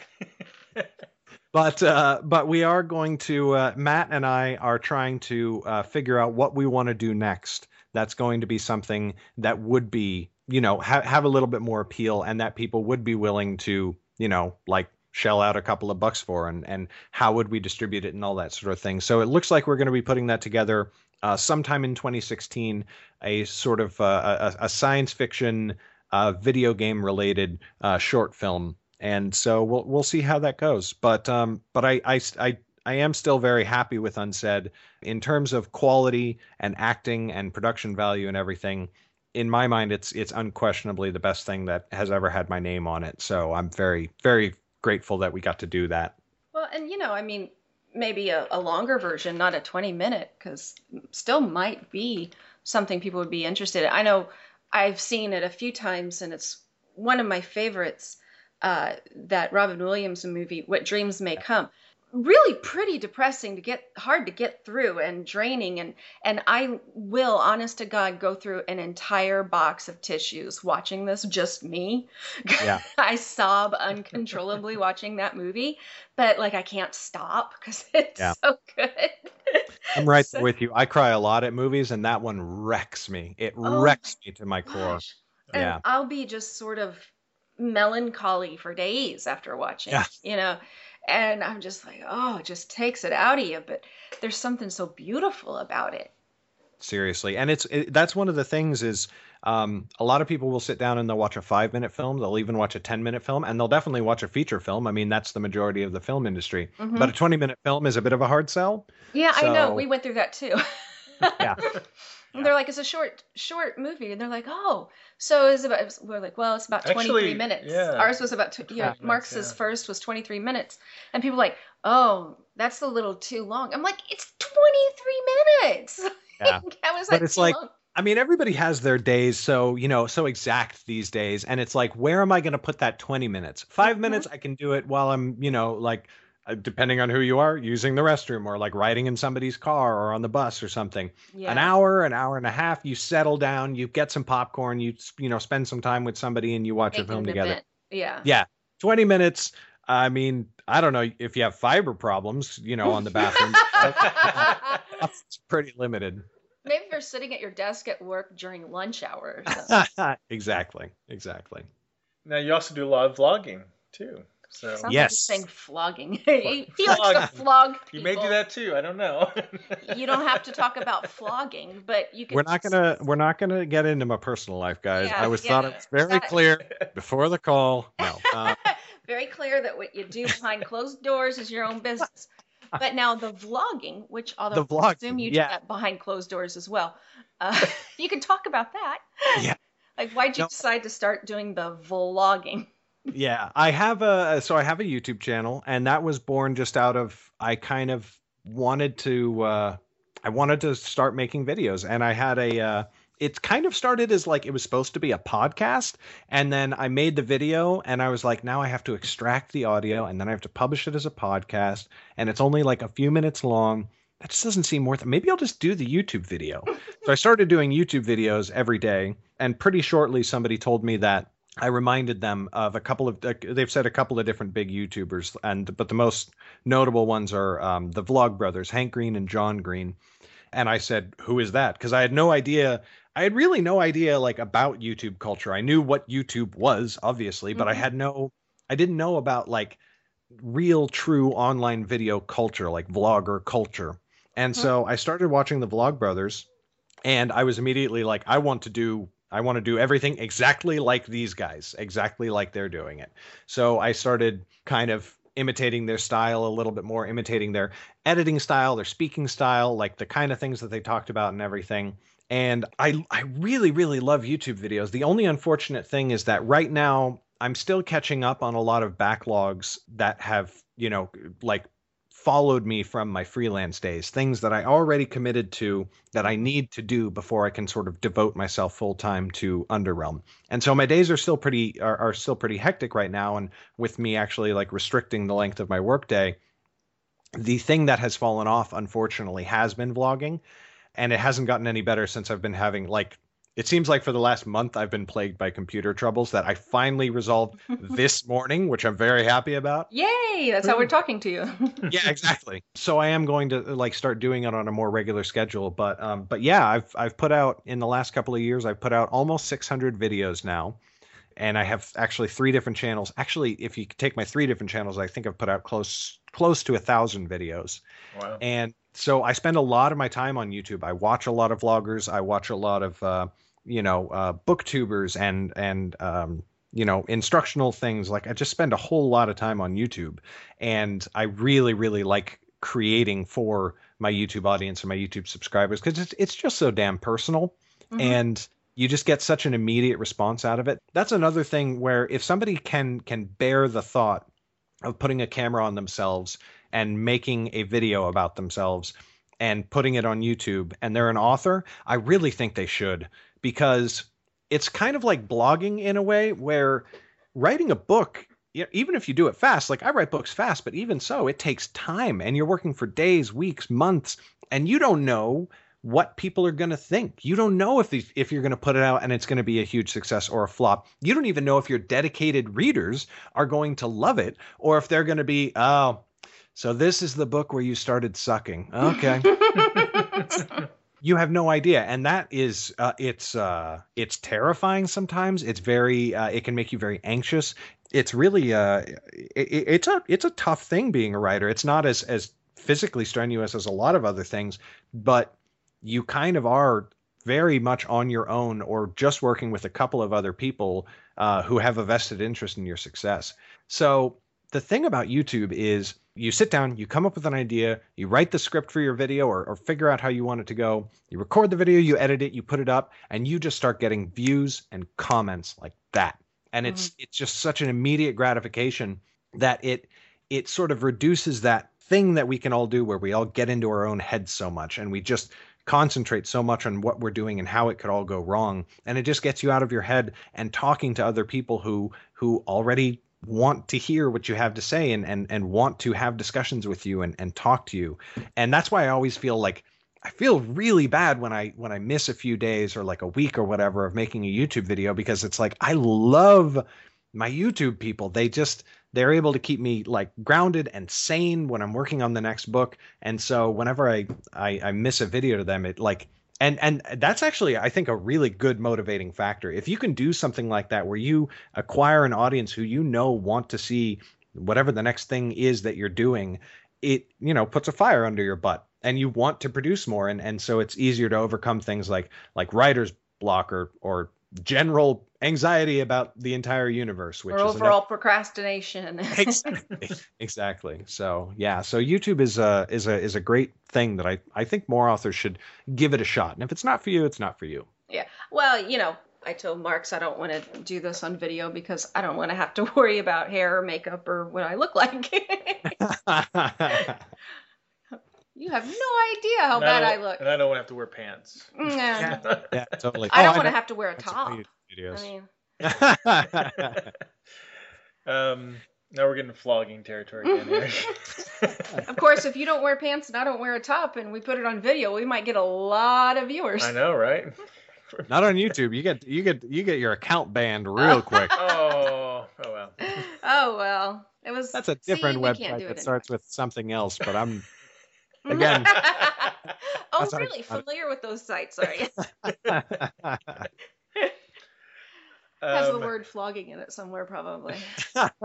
But uh, but we are going to uh, Matt and I are trying to uh, figure out what we want to do next. That's going to be something that would be, you know, ha- have a little bit more appeal and that people would be willing to, you know, like shell out a couple of bucks for and, and how would we distribute it and all that sort of thing. So it looks like we're going to be putting that together uh, sometime in twenty sixteen, a sort of uh, a, a science fiction uh, video game related uh, short film. And so we'll we'll see how that goes. But um, but I, I, I, I am still very happy with Unsaid in terms of quality and acting and production value and everything. In my mind, it's it's unquestionably the best thing that has ever had my name on it. So I'm very, very grateful that we got to do that. Well, and, you know, I mean, maybe a, a longer version, not a twenty minute, because still might be something people would be interested in. I know I've seen it a few times and it's one of my favorites. uh, that Robin Williams movie, What Dreams May Come. Really pretty depressing to get, hard to get through and draining. And, and I will, honest to God, go through an entire box of tissues watching this, just me. Yeah. I sob uncontrollably watching that movie, but like, I can't stop because it's yeah. so good. I'm right so, with you. I cry a lot at movies, and that one wrecks me. It oh wrecks me to my gosh. core. Yeah. And I'll be just sort of melancholy for days after watching, yeah. you know? And I'm just like, oh, it just takes it out of you. But there's something so beautiful about it. Seriously. And it's it, that's one of the things is um, a lot of people will sit down and they'll watch a five minute film. They'll even watch a ten minute film, and they'll definitely watch a feature film. I mean, that's the majority of the film industry. Mm-hmm. But a twenty minute film is a bit of a hard sell. Yeah, so... I know. We went through that, too. yeah. And they're like, it's a short, short movie. And they're like, oh, so it's about, we're like, well, it's about twenty-three Actually, minutes. Yeah. Ours was about, tw- yeah, Marx's yeah. first was twenty-three minutes. And people are like, oh, that's a little too long. I'm like, it's twenty-three minutes. Yeah. How is that but it's too like, long? I mean, everybody has their days. So, you know, so exact these days. And it's like, where am I going to put that twenty minutes? Five mm-hmm. minutes, I can do it while I'm, you know, like, depending on who you are, using the restroom or like riding in somebody's car or on the bus or something. Yeah. An hour, an hour and a half, you settle down, you get some popcorn, you, you know, spend some time with somebody and you watch Making a film together. Bit. Yeah. Yeah. twenty minutes. I mean, I don't know if you have fiber problems, you know, on the bathroom. It's pretty limited. Maybe you're sitting at your desk at work during lunch hour. Or so. Exactly. Exactly. Now you also do a lot of vlogging too. So. Sounds yes. like he's saying flogging. he he flogging. likes to flog people. You may do that too. I don't know. You don't have to talk about flogging, but you can. We're not just... gonna. We're not gonna get into my personal life, guys. Yeah, I was yeah, thought it was very clear it. before the call. No. Uh, very clear that what you do behind closed doors is your own business. But now the vlogging, which although the vlogging, I assume you yeah. do that behind closed doors as well, uh, you can talk about that. Yeah. Like, why'd you no. decide to start doing the vlogging? Yeah, I have a so I have a YouTube channel, and that was born just out of I kind of wanted to uh, I wanted to start making videos, and I had a uh, it kind of started as like it was supposed to be a podcast, and then I made the video and I was like, now I have to extract the audio and then I have to publish it as a podcast, and it's only like a few minutes long. That just doesn't seem worth it. Maybe I'll just do the YouTube video. So I started doing YouTube videos every day, and pretty shortly somebody told me that. I reminded them of a couple of, they've said a couple of different big YouTubers, and but the most notable ones are um, the Vlogbrothers, Hank Green and John Green. And I said, who is that? Because I had no idea, I had really no idea like about YouTube culture. I knew what YouTube was, obviously, but mm-hmm. I had no, I didn't know about like real, true online video culture, like vlogger culture. And mm-hmm. so I started watching the Vlogbrothers, and I was immediately like, I want to do I want to do everything exactly like these guys, exactly like they're doing it. So I started kind of imitating their style a little bit more, imitating their editing style, their speaking style, like the kind of things that they talked about and everything. And I, I really, really love YouTube videos. The only unfortunate thing is that right now I'm still catching up on a lot of backlogs that have, you know, like followed me from my freelance days, things that I already committed to that I need to do before I can sort of devote myself full time to Underrealm. And so my days are still pretty are, are still pretty hectic right now. And with me actually like restricting the length of my workday, the thing that has fallen off, unfortunately, has been vlogging, and it hasn't gotten any better since I've been having like it seems like for the last month, I've been plagued by computer troubles that I finally resolved this morning, which I'm very happy about. Yay! That's how we're talking to you. Yeah, exactly. So I am going to like start doing it on a more regular schedule. But um, but yeah, I've I've put out in the last couple of years, I've put out almost six hundred videos now. And I have actually three different channels. Actually, if you take my three different channels, I think I've put out close close to a thousand videos. Wow. And so I spend a lot of my time on YouTube. I watch a lot of vloggers. I watch a lot of, uh, you know, uh, booktubers and, and um, you know, instructional things. Like I just spend a whole lot of time on YouTube. And I really, really like creating for my YouTube audience and my YouTube subscribers because it's, it's just so damn personal. Mm-hmm. And you just get such an immediate response out of it. That's another thing where if somebody can can bear the thought of putting a camera on themselves and making a video about themselves and putting it on YouTube and they're an author, I really think they should, because it's kind of like blogging in a way where writing a book even if you do it fast, like I write books fast, but even so, it takes time, and you're working for days, weeks, months, and you don't know what people are going to think. You don't know if these, if you're going to put it out and it's going to be a huge success or a flop. You don't even know if your dedicated readers are going to love it or if they're going to be, oh, so this is the book where you started sucking. Okay. You have no idea. And that is, uh, it's, uh, it's terrifying sometimes. It's very, uh, it can make you very anxious. It's really, uh, it, it's a, it's a tough thing being a writer. It's not as, as physically strenuous as a lot of other things, but you kind of are very much on your own or just working with a couple of other people uh, who have a vested interest in your success. So the thing about YouTube is you sit down, you come up with an idea, you write the script for your video or, or figure out how you want it to go. You record the video, you edit it, you put it up, and you just start getting views and comments like that. And mm-hmm. it's it's just such an immediate gratification that it it sort of reduces that thing that we can all do where we all get into our own heads so much and we just concentrate so much on what we're doing and how it could all go wrong. And it just gets you out of your head and talking to other people who, who already want to hear what you have to say and, and, and want to have discussions with you and, and talk to you. And that's why I always feel like I feel really bad when I, when I miss a few days or like a week or whatever of making a YouTube video, because it's like, I love my YouTube people. They just, they're able to keep me like grounded and sane when I'm working on the next book. And so whenever I, I, I miss a video to them, it like, and, and that's actually, I think, a really good motivating factor. If you can do something like that, where you acquire an audience who, you know, want to see whatever the next thing is that you're doing, it, you know, puts a fire under your butt and you want to produce more. And, and so it's easier to overcome things like, like writer's block or, or general anxiety about the entire universe, which or is overall another... procrastination. exactly. exactly. So yeah. So YouTube is a is a is a great thing that I I think more authors should give it a shot. And if it's not for you, it's not for you. Yeah. Well, you know, I told Marks I don't want to do this on video because I don't want to have to worry about hair or makeup or what I look like. You have no idea how and bad I, I look. And I don't want to have to wear pants. Yeah, yeah totally. I don't oh, want to have to wear a top. Videos. I mean. um, now we're getting to flogging territory again here. Of course, if you don't wear pants and I don't wear a top and we put it on video, we might get a lot of viewers. I know, right? Not on YouTube. You get you get you get your account banned real quick. oh, oh well. Oh well. It was. That's a different see, website that anymore. Starts with something else, but I'm. Again. Oh, really? Familiar with those sites, are you? Has um, the word flogging in it somewhere, probably. All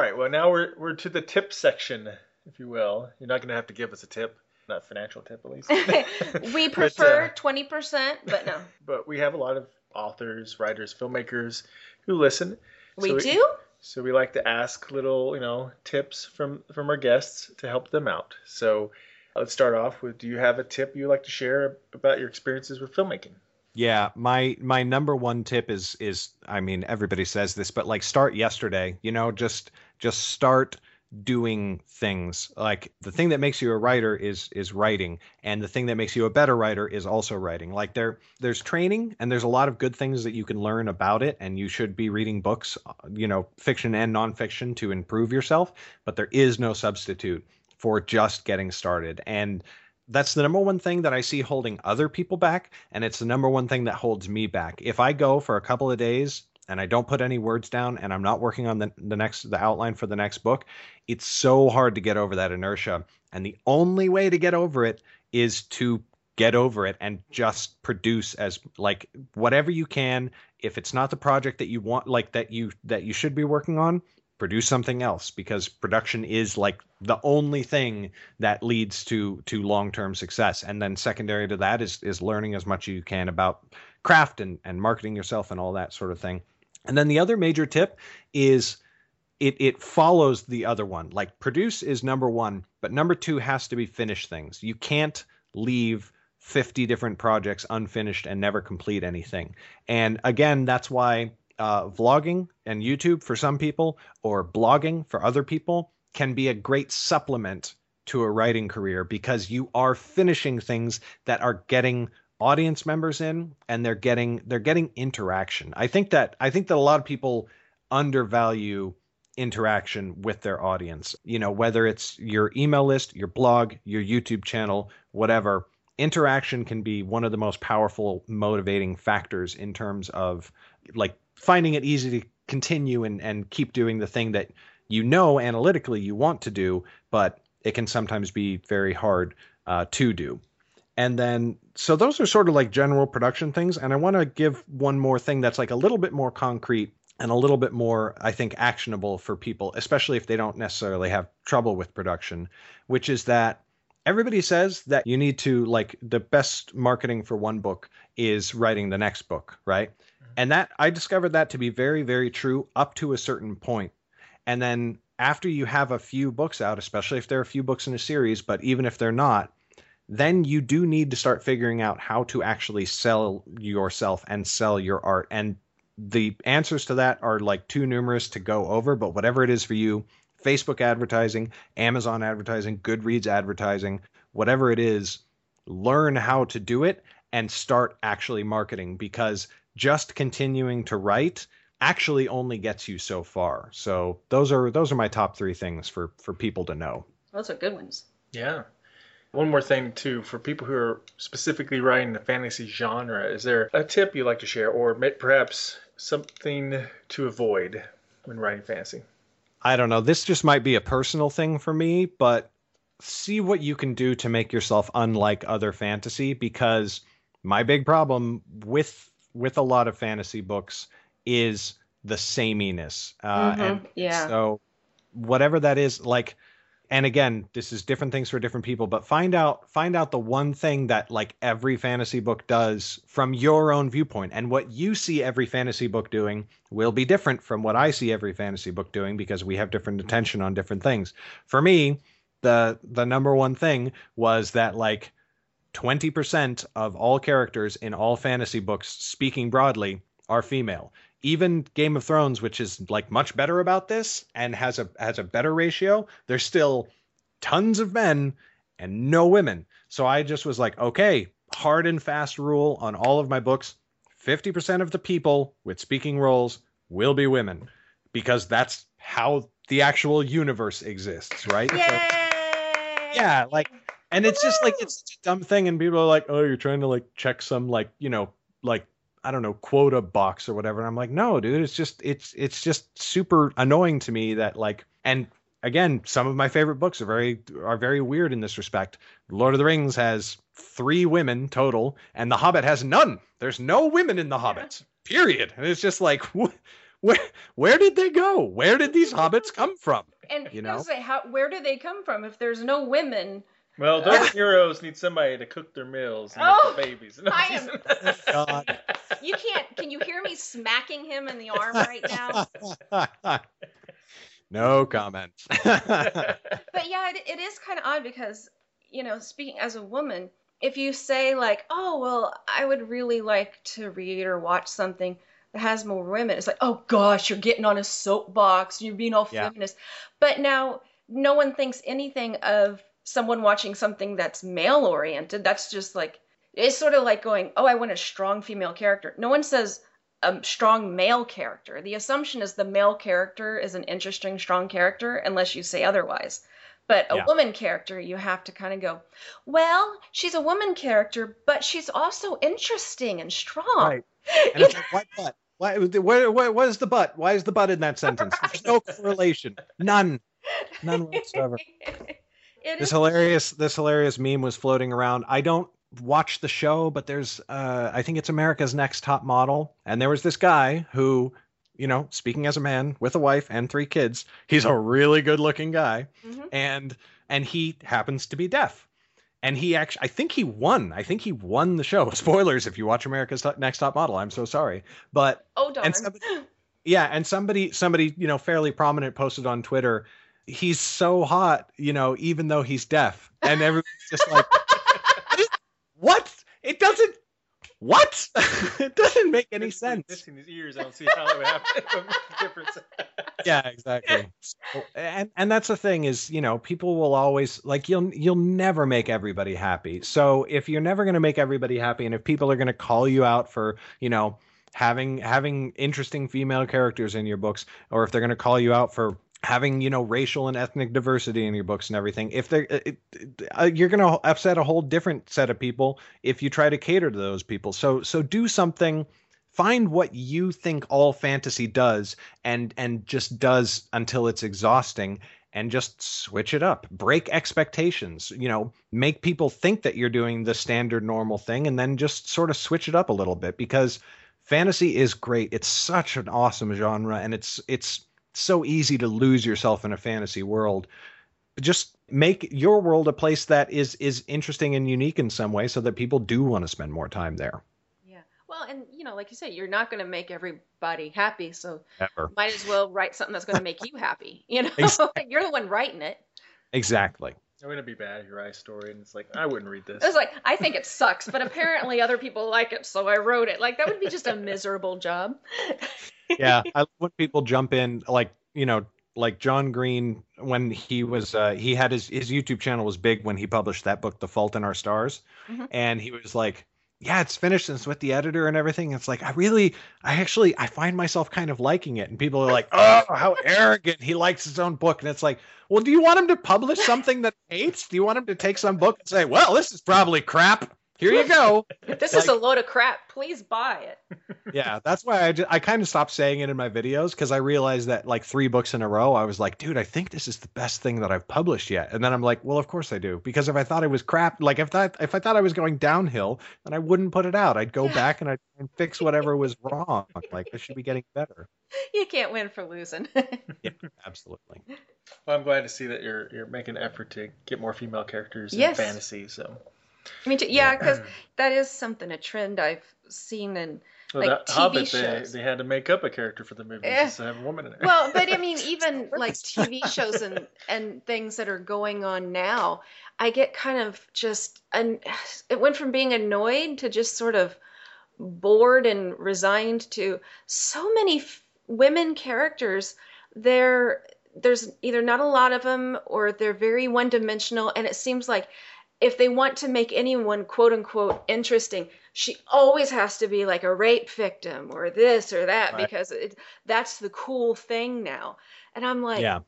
right. Well, now we're we're to the tip section, if you will. You're not going to have to give us a tip. Not financial tip, at least. We prefer but, uh, twenty percent, but no. But we have a lot of authors, writers, filmmakers who listen. We so do? We, So we like to ask little, you know, tips from, from our guests to help them out. So let's start off with, do you have a tip you'd like to share about your experiences with filmmaking? Yeah, my my number one tip is, is I mean, everybody says this, but like start yesterday, you know, just just start doing things. Like the thing that makes you a writer is is writing. And the thing that makes you a better writer is also writing. Like there there's training and there's a lot of good things that you can learn about it. And you should be reading books, you know, fiction and nonfiction to improve yourself. But there is no substitute for just getting started. And that's the number one thing that I see holding other people back. And it's the number one thing that holds me back. If I go for a couple of days and I don't put any words down and I'm not working on the, the next, the outline for the next book, it's so hard to get over that inertia. And the only way to get over it is to get over it and just produce as like whatever you can. If it's not the project that you want, like that you, that you should be working on, produce something else, because production is like the only thing that leads to, to long-term success. And then secondary to that is, is learning as much as you can about craft and, and marketing yourself and all that sort of thing. And then the other major tip is it it follows the other one. Like produce is number one, but number two has to be finish things. You can't leave fifty different projects unfinished and never complete anything. And again, that's why uh, vlogging and YouTube for some people or blogging for other people can be a great supplement to a writing career, because you are finishing things that are getting audience members in and they're getting they're getting interaction. I think that I think that a lot of people undervalue interaction with their audience. You know, whether it's your email list, your blog, your YouTube channel, whatever, interaction can be one of the most powerful motivating factors in terms of like finding it easy to continue and, and keep doing the thing that, you know, analytically you want to do, but it can sometimes be very hard uh, to do. And then, so those are sort of like general production things. And I want to give one more thing that's like a little bit more concrete and a little bit more, I think, actionable for people, especially if they don't necessarily have trouble with production, which is that everybody says that you need to, like, the best marketing for one book is writing the next book, right? Mm-hmm. And that, I discovered that to be very, very true up to a certain point. And then after you have a few books out, especially if there are a few books in a series, but even if they're not, then you do need to start figuring out how to actually sell yourself and sell your art. And the answers to that are like too numerous to go over, but whatever it is for you, Facebook advertising, Amazon advertising, Goodreads advertising, whatever it is, learn how to do it and start actually marketing, because just continuing to write actually only gets you so far. So those are those are my top three things for, for people to know. Those are good ones. Yeah. One more thing, too, for people who are specifically writing the fantasy genre, is there a tip you'd like to share, or perhaps something to avoid when writing fantasy? I don't know. This just might be a personal thing for me, but see what you can do to make yourself unlike other fantasy, because my big problem with with a lot of fantasy books is the sameness. Uh, mm-hmm. and yeah. So whatever that is, like... And again, this is different things for different people, but find out, find out the one thing that like every fantasy book does from your own viewpoint, and what you see every fantasy book doing will be different from what I see every fantasy book doing, because we have different attention on different things. For me, the, the number one thing was that like twenty percent of all characters in all fantasy books, speaking broadly, are female. Even Game of Thrones, which is like much better about this and has a has a better ratio, there's still tons of men and no women. So I just was like, okay, hard and fast rule on all of my books. fifty percent of the people with speaking roles will be women, because that's how the actual universe exists, right? Yay! So, yeah, like, and it's just like, it's a dumb thing. And people are like, oh, you're trying to like check some like, you know, like, I don't know, quota box or whatever. And I'm like, no, dude, it's just, it's, it's just super annoying to me that like, and again, some of my favorite books are very, are very weird in this respect. Lord of the Rings has three women total, and The Hobbit has none. There's no women in The Hobbit, period. And it's just like, wh- where, where did they go? Where did these hobbits come from? And you know, say, how, where do they come from if there's no women? Well, those heroes need somebody to cook their meals and oh, make their babies. No, I am... oh, God. You can't... Can you hear me smacking him in the arm right now? No comment. But yeah, it, it is kind of odd because, you know, speaking as a woman, if you say like, oh, well, I would really like to read or watch something that has more women, it's like, oh, gosh, you're getting on a soapbox. You're being all yeah. feminist. But now no one thinks anything of someone watching something that's male oriented. That's just like, it's sort of like going, oh, I want a strong female character. No one says a strong male character. The assumption is the male character is an interesting, strong character, unless you say otherwise. But a yeah. woman character, you have to kind of go, well, she's a woman character, but she's also interesting and strong. Right. And it's like, what butt? Why, where, where, where's the butt? Why is the butt in that sentence? Right. There's no correlation. None. None whatsoever. It this is. hilarious this hilarious meme was floating around. I don't watch the show, but there's uh I think it's America's Next Top Model, and there was this guy who, you know, speaking as a man with a wife and three kids, he's a really good looking guy, mm-hmm. and and he happens to be deaf, and he actually I think he won I think he won the show. Spoilers if you watch America's Next Top Model, I'm so sorry, but oh darn. And somebody, yeah and somebody somebody you know, fairly prominent, posted on Twitter, he's so hot, you know, even though he's deaf. And everybody's just like, what? It doesn't, what? It doesn't make any it's, sense. It's in his ears. I don't see how it would happen. Difference. Yeah, exactly. So, and and that's the thing is, you know, people will always like, you'll, you'll never make everybody happy. So if you're never going to make everybody happy, and if people are going to call you out for, you know, having having interesting female characters in your books, or if they're going to call you out for having, you know, racial and ethnic diversity in your books and everything. If they're it, it, you're going to upset a whole different set of people if you try to cater to those people. So so do something. Find what you think all fantasy does and and just does until it's exhausting, and just switch it up. Break expectations, you know, make people think that you're doing the standard normal thing, and then just sort of switch it up a little bit, because fantasy is great. It's such an awesome genre, and it's it's so easy to lose yourself in a fantasy world. Just make your world a place that is is interesting and unique in some way so that people do want to spend more time there. Well, and, you know, like you say, you're not going to make everybody happy, so Ever. might as well write something that's going to make you happy. You know, exactly. You're the one writing it. Exactly. I'm going to be bad at your eye story, and it's like, I wouldn't read this. It's like, I think it sucks, but apparently other people like it, so I wrote it. Like, that would be just a miserable job. Yeah, I love when people jump in, like, you know, like John Green, when he was, uh, he had his, his YouTube channel was big when he published that book, The Fault in Our Stars, mm-hmm. and he was like, yeah, it's finished, and it's with the editor and everything. It's like, I really, I actually, I find myself kind of liking it. And people are like, oh, how arrogant. He likes his own book. And it's like, well, do you want him to publish something that he hates? Do you want him to take some book and say, well, this is probably crap. Here you go. This like, is a load of crap. Please buy it. Yeah, that's why I, just, I kind of stopped saying it in my videos, because I realized that like three books in a row, I was like, dude, I think this is the best thing that I've published yet. And then I'm like, well, of course I do. Because if I thought it was crap, like if, that, if I thought I was going downhill, then I wouldn't put it out. I'd go yeah. back and I'd and fix whatever was wrong. Like, this should be getting better. You can't win for losing. Yeah, absolutely. Well, I'm glad to see that you're, you're making an effort to get more female characters yes. in fantasy. So. I mean, yeah, because that is something, a trend I've seen in well, like, T V Hobbit, shows. They, they had to make up a character for the movie yeah. just to have a woman in it. Well, but I mean, even like T V shows and, and things that are going on now, I get kind of just, an, it went from being annoyed to just sort of bored and resigned to so many f- women characters. They're, there's either not a lot of them, or they're very one-dimensional, and it seems like if they want to make anyone, quote unquote, interesting, she always has to be like a rape victim or this or that, right. because it, that's the cool thing now. And I'm like, yeah.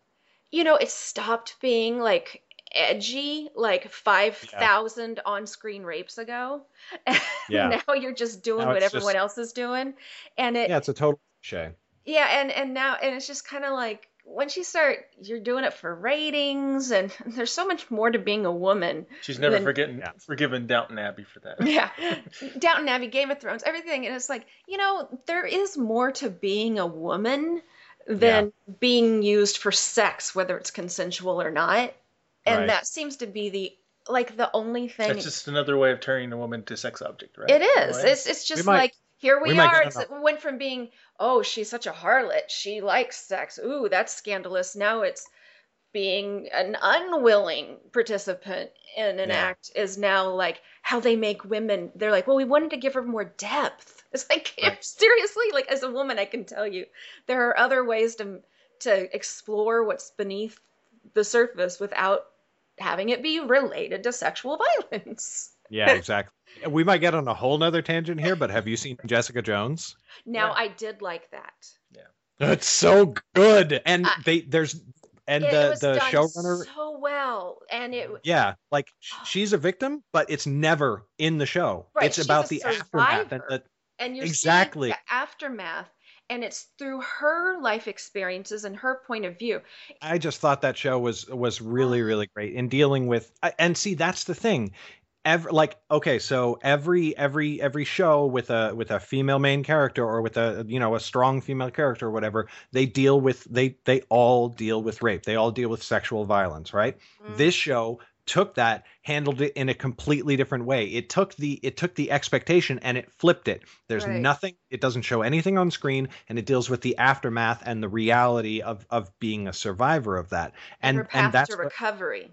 you know, it stopped being like edgy, like five thousand yeah. on-screen rapes ago. And yeah. now you're just doing now what everyone just, else is doing. And it, yeah, it's a total shame. Yeah. And, and now, and it's just kind of like, once you start, you're doing it for ratings, and there's so much more to being a woman. She's never than, forgetting, yeah. forgiven Downton Abbey for that. Yeah, Downton Abbey, Game of Thrones, everything. And it's like, you know, there is more to being a woman than yeah. being used for sex, whether it's consensual or not. And right. that seems to be the like the only thing. It's just another way of turning a woman to a sex object, right? It is. Right? It's it's just might- like. Here we, we are. It's, it went from being, oh, she's such a harlot. She likes sex. Ooh, that's scandalous. Now it's being an unwilling participant in an yeah. act is now like how they make women. They're like, well, we wanted to give her more depth. It's like, right. seriously, like as a woman, I can tell you there are other ways to to explore what's beneath the surface without having it be related to sexual violence. Yeah, exactly. We might get on a whole nother tangent here, but have you seen Jessica Jones? Now yeah. I did like that. Yeah, that's so good, and uh, they there's and it the was the done showrunner so well, and it yeah, like she's a victim, but it's never in the show. Right, it's about the survivor, aftermath, and, the, and you're exactly the aftermath. And it's through her life experiences and her point of view. I just thought that show was was really really great in dealing with, and see that's the thing. Every, like, okay, so every every every show with a with a female main character or with a, you know, a strong female character or whatever, they deal with they they all deal with rape. They all deal with sexual violence, right? Mm. This show took that, handled it in a completely different way. It took the it took the expectation and it flipped it. There's right. nothing. It doesn't show anything on screen, and it deals with the aftermath and the reality of of being a survivor of that. And and, her path and that's to recovery. What,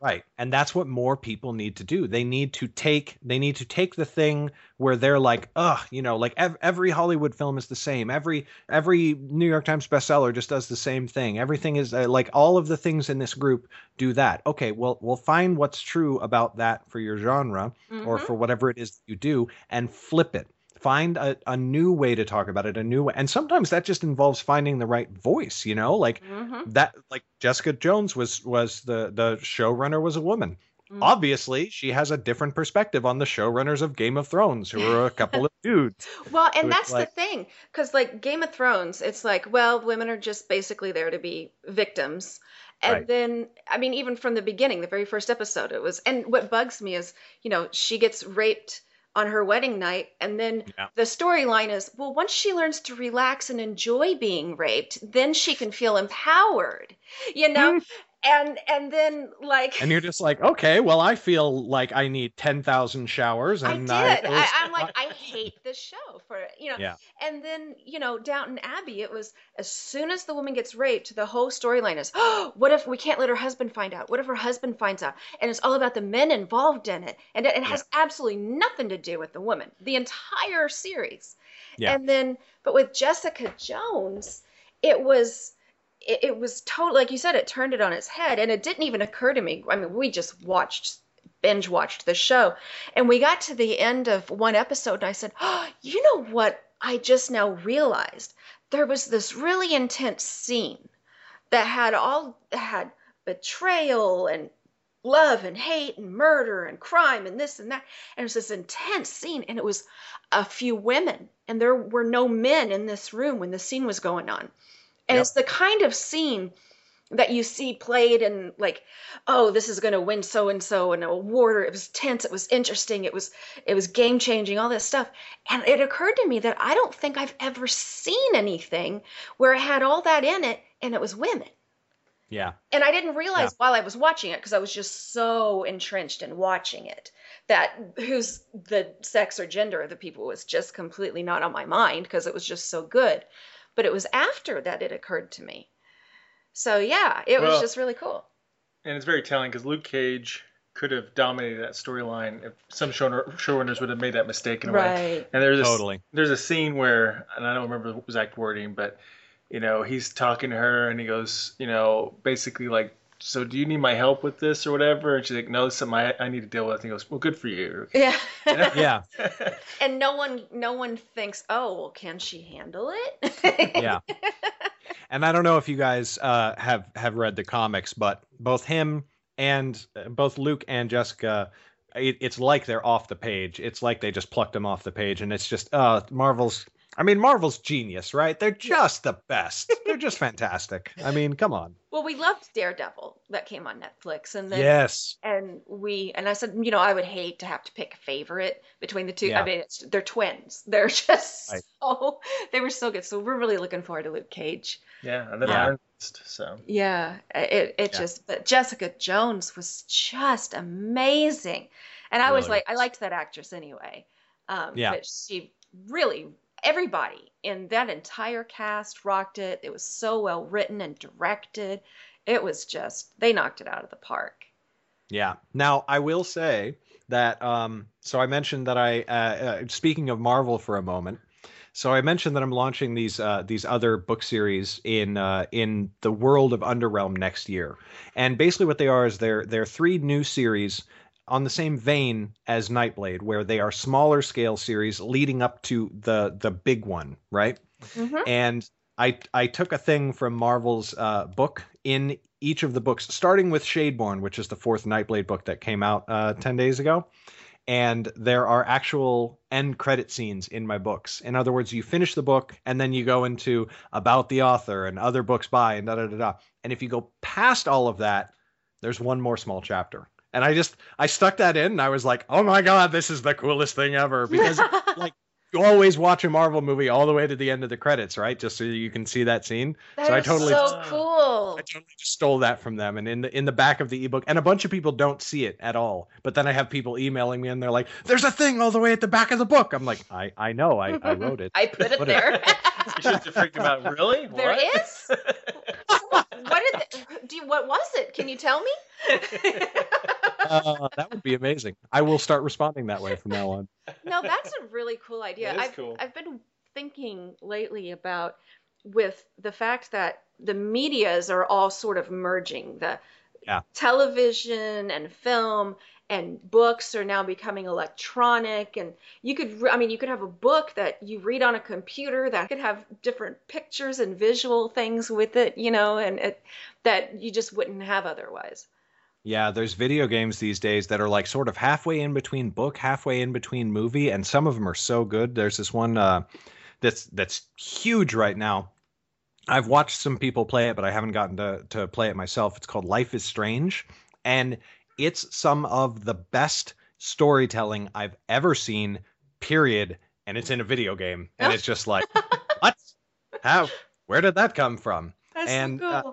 Right. And that's what more people need to do. They need to take they need to take the thing where they're like, ugh, you know, like ev- every Hollywood film is the same. Every every New York Times bestseller just does the same thing. Everything is uh, like all of the things in this group do that. OK, well, we'll find what's true about that for your genre mm-hmm. or for whatever it is that you do and flip it. find a, a new way to talk about it, a new way. And sometimes that just involves finding the right voice, you know, like mm-hmm. that, like Jessica Jones was, was the, the showrunner was a woman. Mm-hmm. Obviously she has a different perspective on the showrunners of Game of Thrones, who are a couple of dudes. Well, and that's like, the thing. Cause like Game of Thrones, it's like, well, women are just basically there to be victims. And right. then, I mean, even from the beginning, the very first episode, it was, and what bugs me is, you know, she gets raped on her wedding night. And then yeah. the storyline is, well, once she learns to relax and enjoy being raped, then she can feel empowered, you know? and, and then like, and you're just like, okay, well, I feel like I need ten thousand showers. And I did. I, was, I, I'm like, I hate this show for, you know, yeah. and then, you know, Downton Abbey, it was as soon as the woman gets raped, the whole storyline is, oh, what if we can't let her husband find out? What if her husband finds out? And it's all about the men involved in it. And it, it has yeah. absolutely nothing to do with the woman, the entire series. Yeah. And then, but with Jessica Jones, it was, it was total, like you said, it turned it on its head, and it didn't even occur to me. I mean, we just watched, binge watched the show, and we got to the end of one episode, and I said, oh, you know what? I just now realized there was this really intense scene that had all, had betrayal and love and hate and murder and crime and this and that. And it was this intense scene, and it was a few women, and there were no men in this room when the scene was going on. And yep. it's the kind of scene that you see played in like, oh, this is going to win so-and-so an award. It was tense. It was interesting. It was, it was game-changing, all this stuff. And it occurred to me that I don't think I've ever seen anything where it had all that in it and it was women. Yeah. And I didn't realize yeah. while I was watching it, because I was just so entrenched in watching it, that who's the sex or gender of the people was just completely not on my mind, because it was just so good. But it was after that it occurred to me. So, yeah, it well, was just really cool. And it's very telling, because Luke Cage could have dominated that storyline if some showrunners would have made that mistake in a right. way. And there's totally. a, there's a scene where, and I don't remember the exact wording, but, you know, he's talking to her and he goes, you know, basically like, so do you need my help with this or whatever? And she's like, no, this is something I, I need to deal with. And he goes, well, good for you. Yeah. You know? Yeah. And no one, no one thinks, oh, well, can she handle it? Yeah. And I don't know if you guys uh, have, have read the comics, but both him and uh, both Luke and Jessica, it, it's like they're off the page. It's like they just plucked them off the page. And it's just uh, Marvel's, I mean, Marvel's genius, right? They're just the best. They're just fantastic. I mean, come on. Well, we loved Daredevil that came on Netflix. And then, yes. And we, and I said, you know, I would hate to have to pick a favorite between the two. Yeah. I mean, it's, they're twins. They're just right. so, they were so good. So we're really looking forward to Luke Cage. Yeah. And then yeah. Iron Fist, so. Yeah. It, it yeah. just, but Jessica Jones was just amazing. And I really was like, I liked that actress anyway. Um, yeah. But she really, everybody in that entire cast rocked it. It was so well written and directed. It was just, they knocked it out of the park. Yeah. Now I will say that, um, so I mentioned that I, uh, uh, speaking of Marvel for a moment, so I mentioned that I'm launching these, uh, these other book series in, uh, in the world of Underrealm next year. And basically what they are is they're, they're three new series on the same vein as Nightblade, where they are smaller scale series leading up to the the big one, right? Mm-hmm. And I I took a thing from Marvel's uh, book in each of the books, starting with Shadeborn, which is the fourth Nightblade book that came out uh, ten days ago. And there are actual end credit scenes in my books. In other words, you finish the book and then you go into about the author and other books by and da da da da. And if you go past all of that, there's one more small chapter. And I just, I stuck that in and I was like, oh my God, this is the coolest thing ever. Because like you always watch a Marvel movie all the way to the end of the credits, right? Just so you can see that scene. That so is I totally, so cool. I totally just stole that from them. And in the, in the back of the ebook, and a bunch of people don't see it at all. But then I have people emailing me and they're like, there's a thing all the way at the back of the book. I'm like, I, I know, I, I wrote it. I put it there. You should have freaked them out. Really? What? There is? What did the, do you, what was it? Can you tell me? uh, that would be amazing. I will start responding that way from now on. No, that's a really cool idea. I've, cool. I've been thinking lately about with the fact that the medias are all sort of merging, the yeah. television and film and books are now becoming electronic. And you could, I mean, you could have a book that you read on a computer that could have different pictures and visual things with it, you know, and it, that you just wouldn't have otherwise. Yeah, there's video games these days that are like sort of halfway in between book, halfway in between movie, and some of them are so good. There's this one uh, that's that's huge right now. I've watched some people play it, but I haven't gotten to, to play it myself. It's called Life is Strange, and it's some of the best storytelling I've ever seen, period, and it's in a video game, and it's just like, what? How? Where did that come from? That's and, so cool. Uh,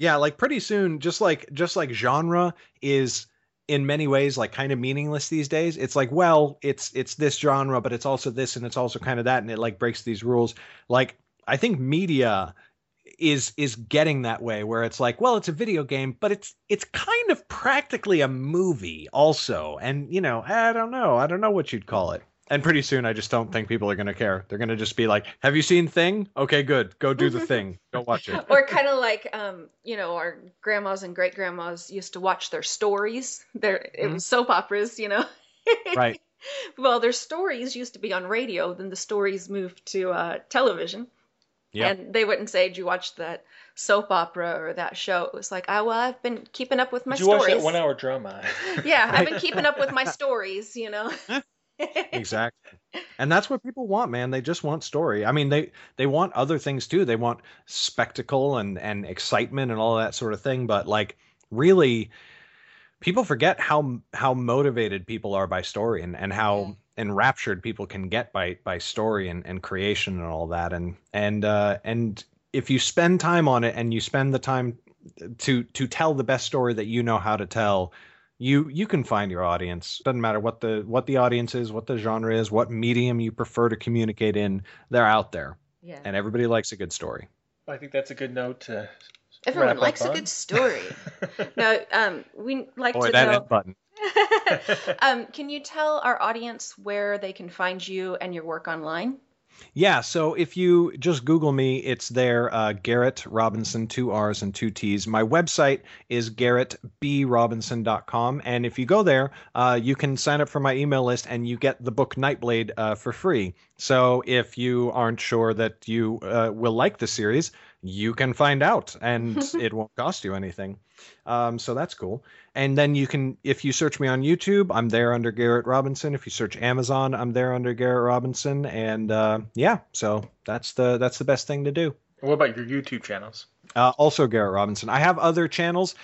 yeah, like pretty soon, just like just like genre is in many ways like kind of meaningless these days. It's like, well, it's it's this genre, but it's also this and it's also kind of that, and it like breaks these rules. Like, I think media is is getting that way, where it's like, well, it's a video game, but it's it's kind of practically a movie also. And, you know, I don't know. I don't know what you'd call it. And pretty soon, I just don't think people are going to care. They're going to just be like, have you seen Thing? Okay, good. Go do the thing. Go watch it. Or kind of like, um, you know, our grandmas and great grandmas used to watch their stories. Their, mm-hmm. It was soap operas, you know. Right. Well, their stories used to be on radio. Then the stories moved to uh, television. Yep. And they wouldn't say, did you watch that soap opera or that show? It was like, oh, well, I've been keeping up with my did you stories. You watch that one-hour drama. Yeah, I've been keeping up with my stories, you know. Exactly. And that's what people want, man. They just want story. I mean, they they want other things too. They want spectacle and and excitement and all that sort of thing, but like really people forget how how motivated people are by story and and how yeah. enraptured people can get by by story and and creation and all that, and and uh and if you spend time on it and you spend the time to to tell the best story that you know how to tell, You you can find your audience. Doesn't matter what the what the audience is, what the genre is, what medium you prefer to communicate in. They're out there, yeah. And everybody likes a good story. I think that's a good note to. Everyone wrap likes up on. A good story. No, um, we like Boy, to that know. End button. um, can you tell our audience where they can find you and your work online? Yeah, so if you just Google me, it's there, uh, Garrett Robinson, two R's and two T's. My website is garrett b robinson dot com, and if you go there, uh, you can sign up for my email list, and you get the book Nightblade uh, for free. So if you aren't sure that you uh, will like the series, you can find out, and it won't cost you anything. Um, so that's cool. And then you can, if you search me on YouTube, I'm there under Garrett Robinson. If you search Amazon, I'm there under Garrett Robinson. And uh, yeah, so that's the that's the best thing to do. What about your YouTube channels? Uh, also Garrett Robinson. I have other channels,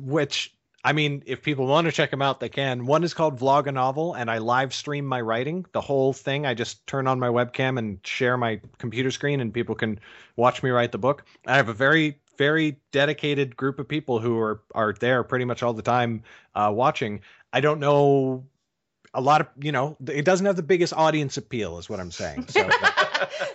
which, I mean, if people want to check them out, they can. One is called Vlog a Novel, and I live stream my writing, the whole thing. I just turn on my webcam and share my computer screen, and people can watch me write the book. I have a very... very dedicated group of people who are, are there pretty much all the time uh, watching. I don't know a lot of, you know, it doesn't have the biggest audience appeal is what I'm saying. So,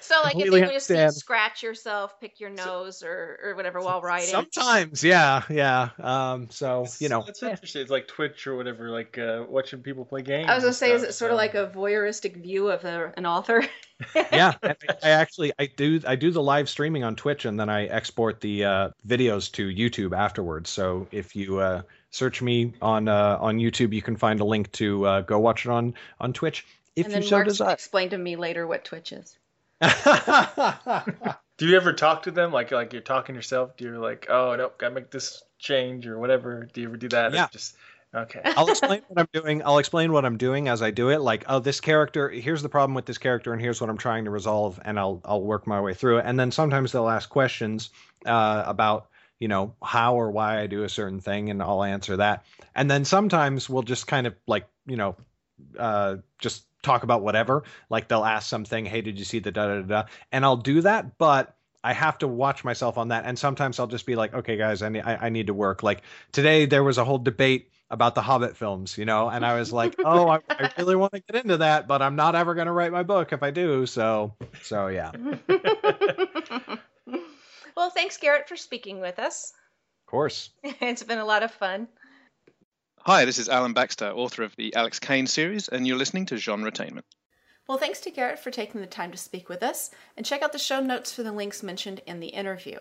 so like if you just need to scratch yourself, pick your nose so, or, or whatever while writing. Sometimes. Yeah. Yeah. Um, so, you know, it's interesting. It's like Twitch or whatever, like uh, watching people play games. I was going to say, stuff, is it sort so. of like a voyeuristic view of a, an author? Yeah, I, I actually I do I do the live streaming on Twitch, and then I export the uh, videos to YouTube afterwards. So if you uh, search me on uh, on YouTube, you can find a link to uh, go watch it on on Twitch if you so desire. Explain to me later what Twitch is. Do you ever talk to them like like you're talking to yourself? Do you like, oh no, gotta make this change or whatever? Do you ever do that? Yeah. Or just, okay. I'll explain what I'm doing. I'll explain what I'm doing as I do it. Like, oh, this character, here's the problem with this character, and here's what I'm trying to resolve, and I'll I'll work my way through it. And then sometimes they'll ask questions uh, about, you know, how or why I do a certain thing, and I'll answer that. And then sometimes we'll just kind of like, you know, uh, just talk about whatever. Like they'll ask something, hey, did you see the da da da? And I'll do that, but I have to watch myself on that. And sometimes I'll just be like, okay, guys, I need I, I need to work. Like today, there was a whole debate about the Hobbit films, you know, and I was like, oh, I, I really want to get into that, but I'm not ever going to write my book if I do. So, so yeah. Well, thanks, Garrett, for speaking with us. Of course. It's been a lot of fun. Hi, this is Alan Baxter, author of the Alex Kane series, and you're listening to Genre Attainment. Well, thanks to Garrett for taking the time to speak with us, and check out the show notes for the links mentioned in the interview.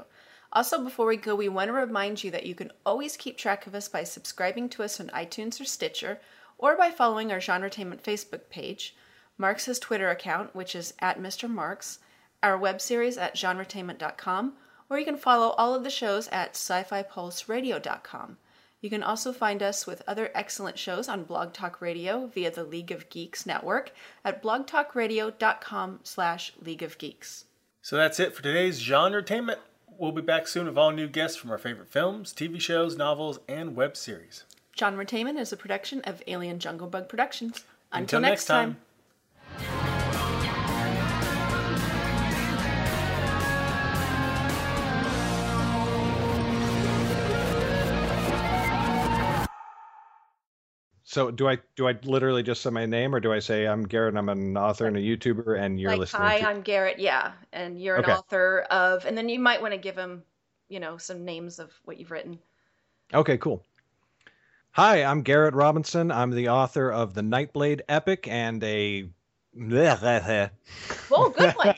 Also, before we go, we want to remind you that you can always keep track of us by subscribing to us on iTunes or Stitcher, or by following our Genretainment Facebook page, Marx's Twitter account, which is at Mister Marx, our web series at Genretainment dot com, or you can follow all of the shows at Sci Fi Pulse Radio dot com. You can also find us with other excellent shows on Blog Talk Radio via the League of Geeks network at blog talk radio dot com slash League of Geeks. So that's it for today's Genretainment. We'll be back soon with all new guests from our favorite films, T V shows, novels, and web series. Genretainment is a production of Alien Jungle Bug Productions. Until, Until next time. time. So do I do I literally just say my name, or do I say I'm Garrett, I'm an author and a YouTuber, and you're like, listening hi, to... Hi, I'm Garrett, yeah, and you're okay. An author of... And then you might want to give them, you know, some names of what you've written. Okay, cool. Hi, I'm Garrett Robinson. I'm the author of the Nightblade epic and a... Whoa, good one!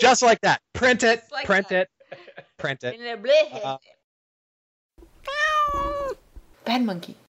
Just like that. Print it, like print that. it, print it. Uh, Bad monkey.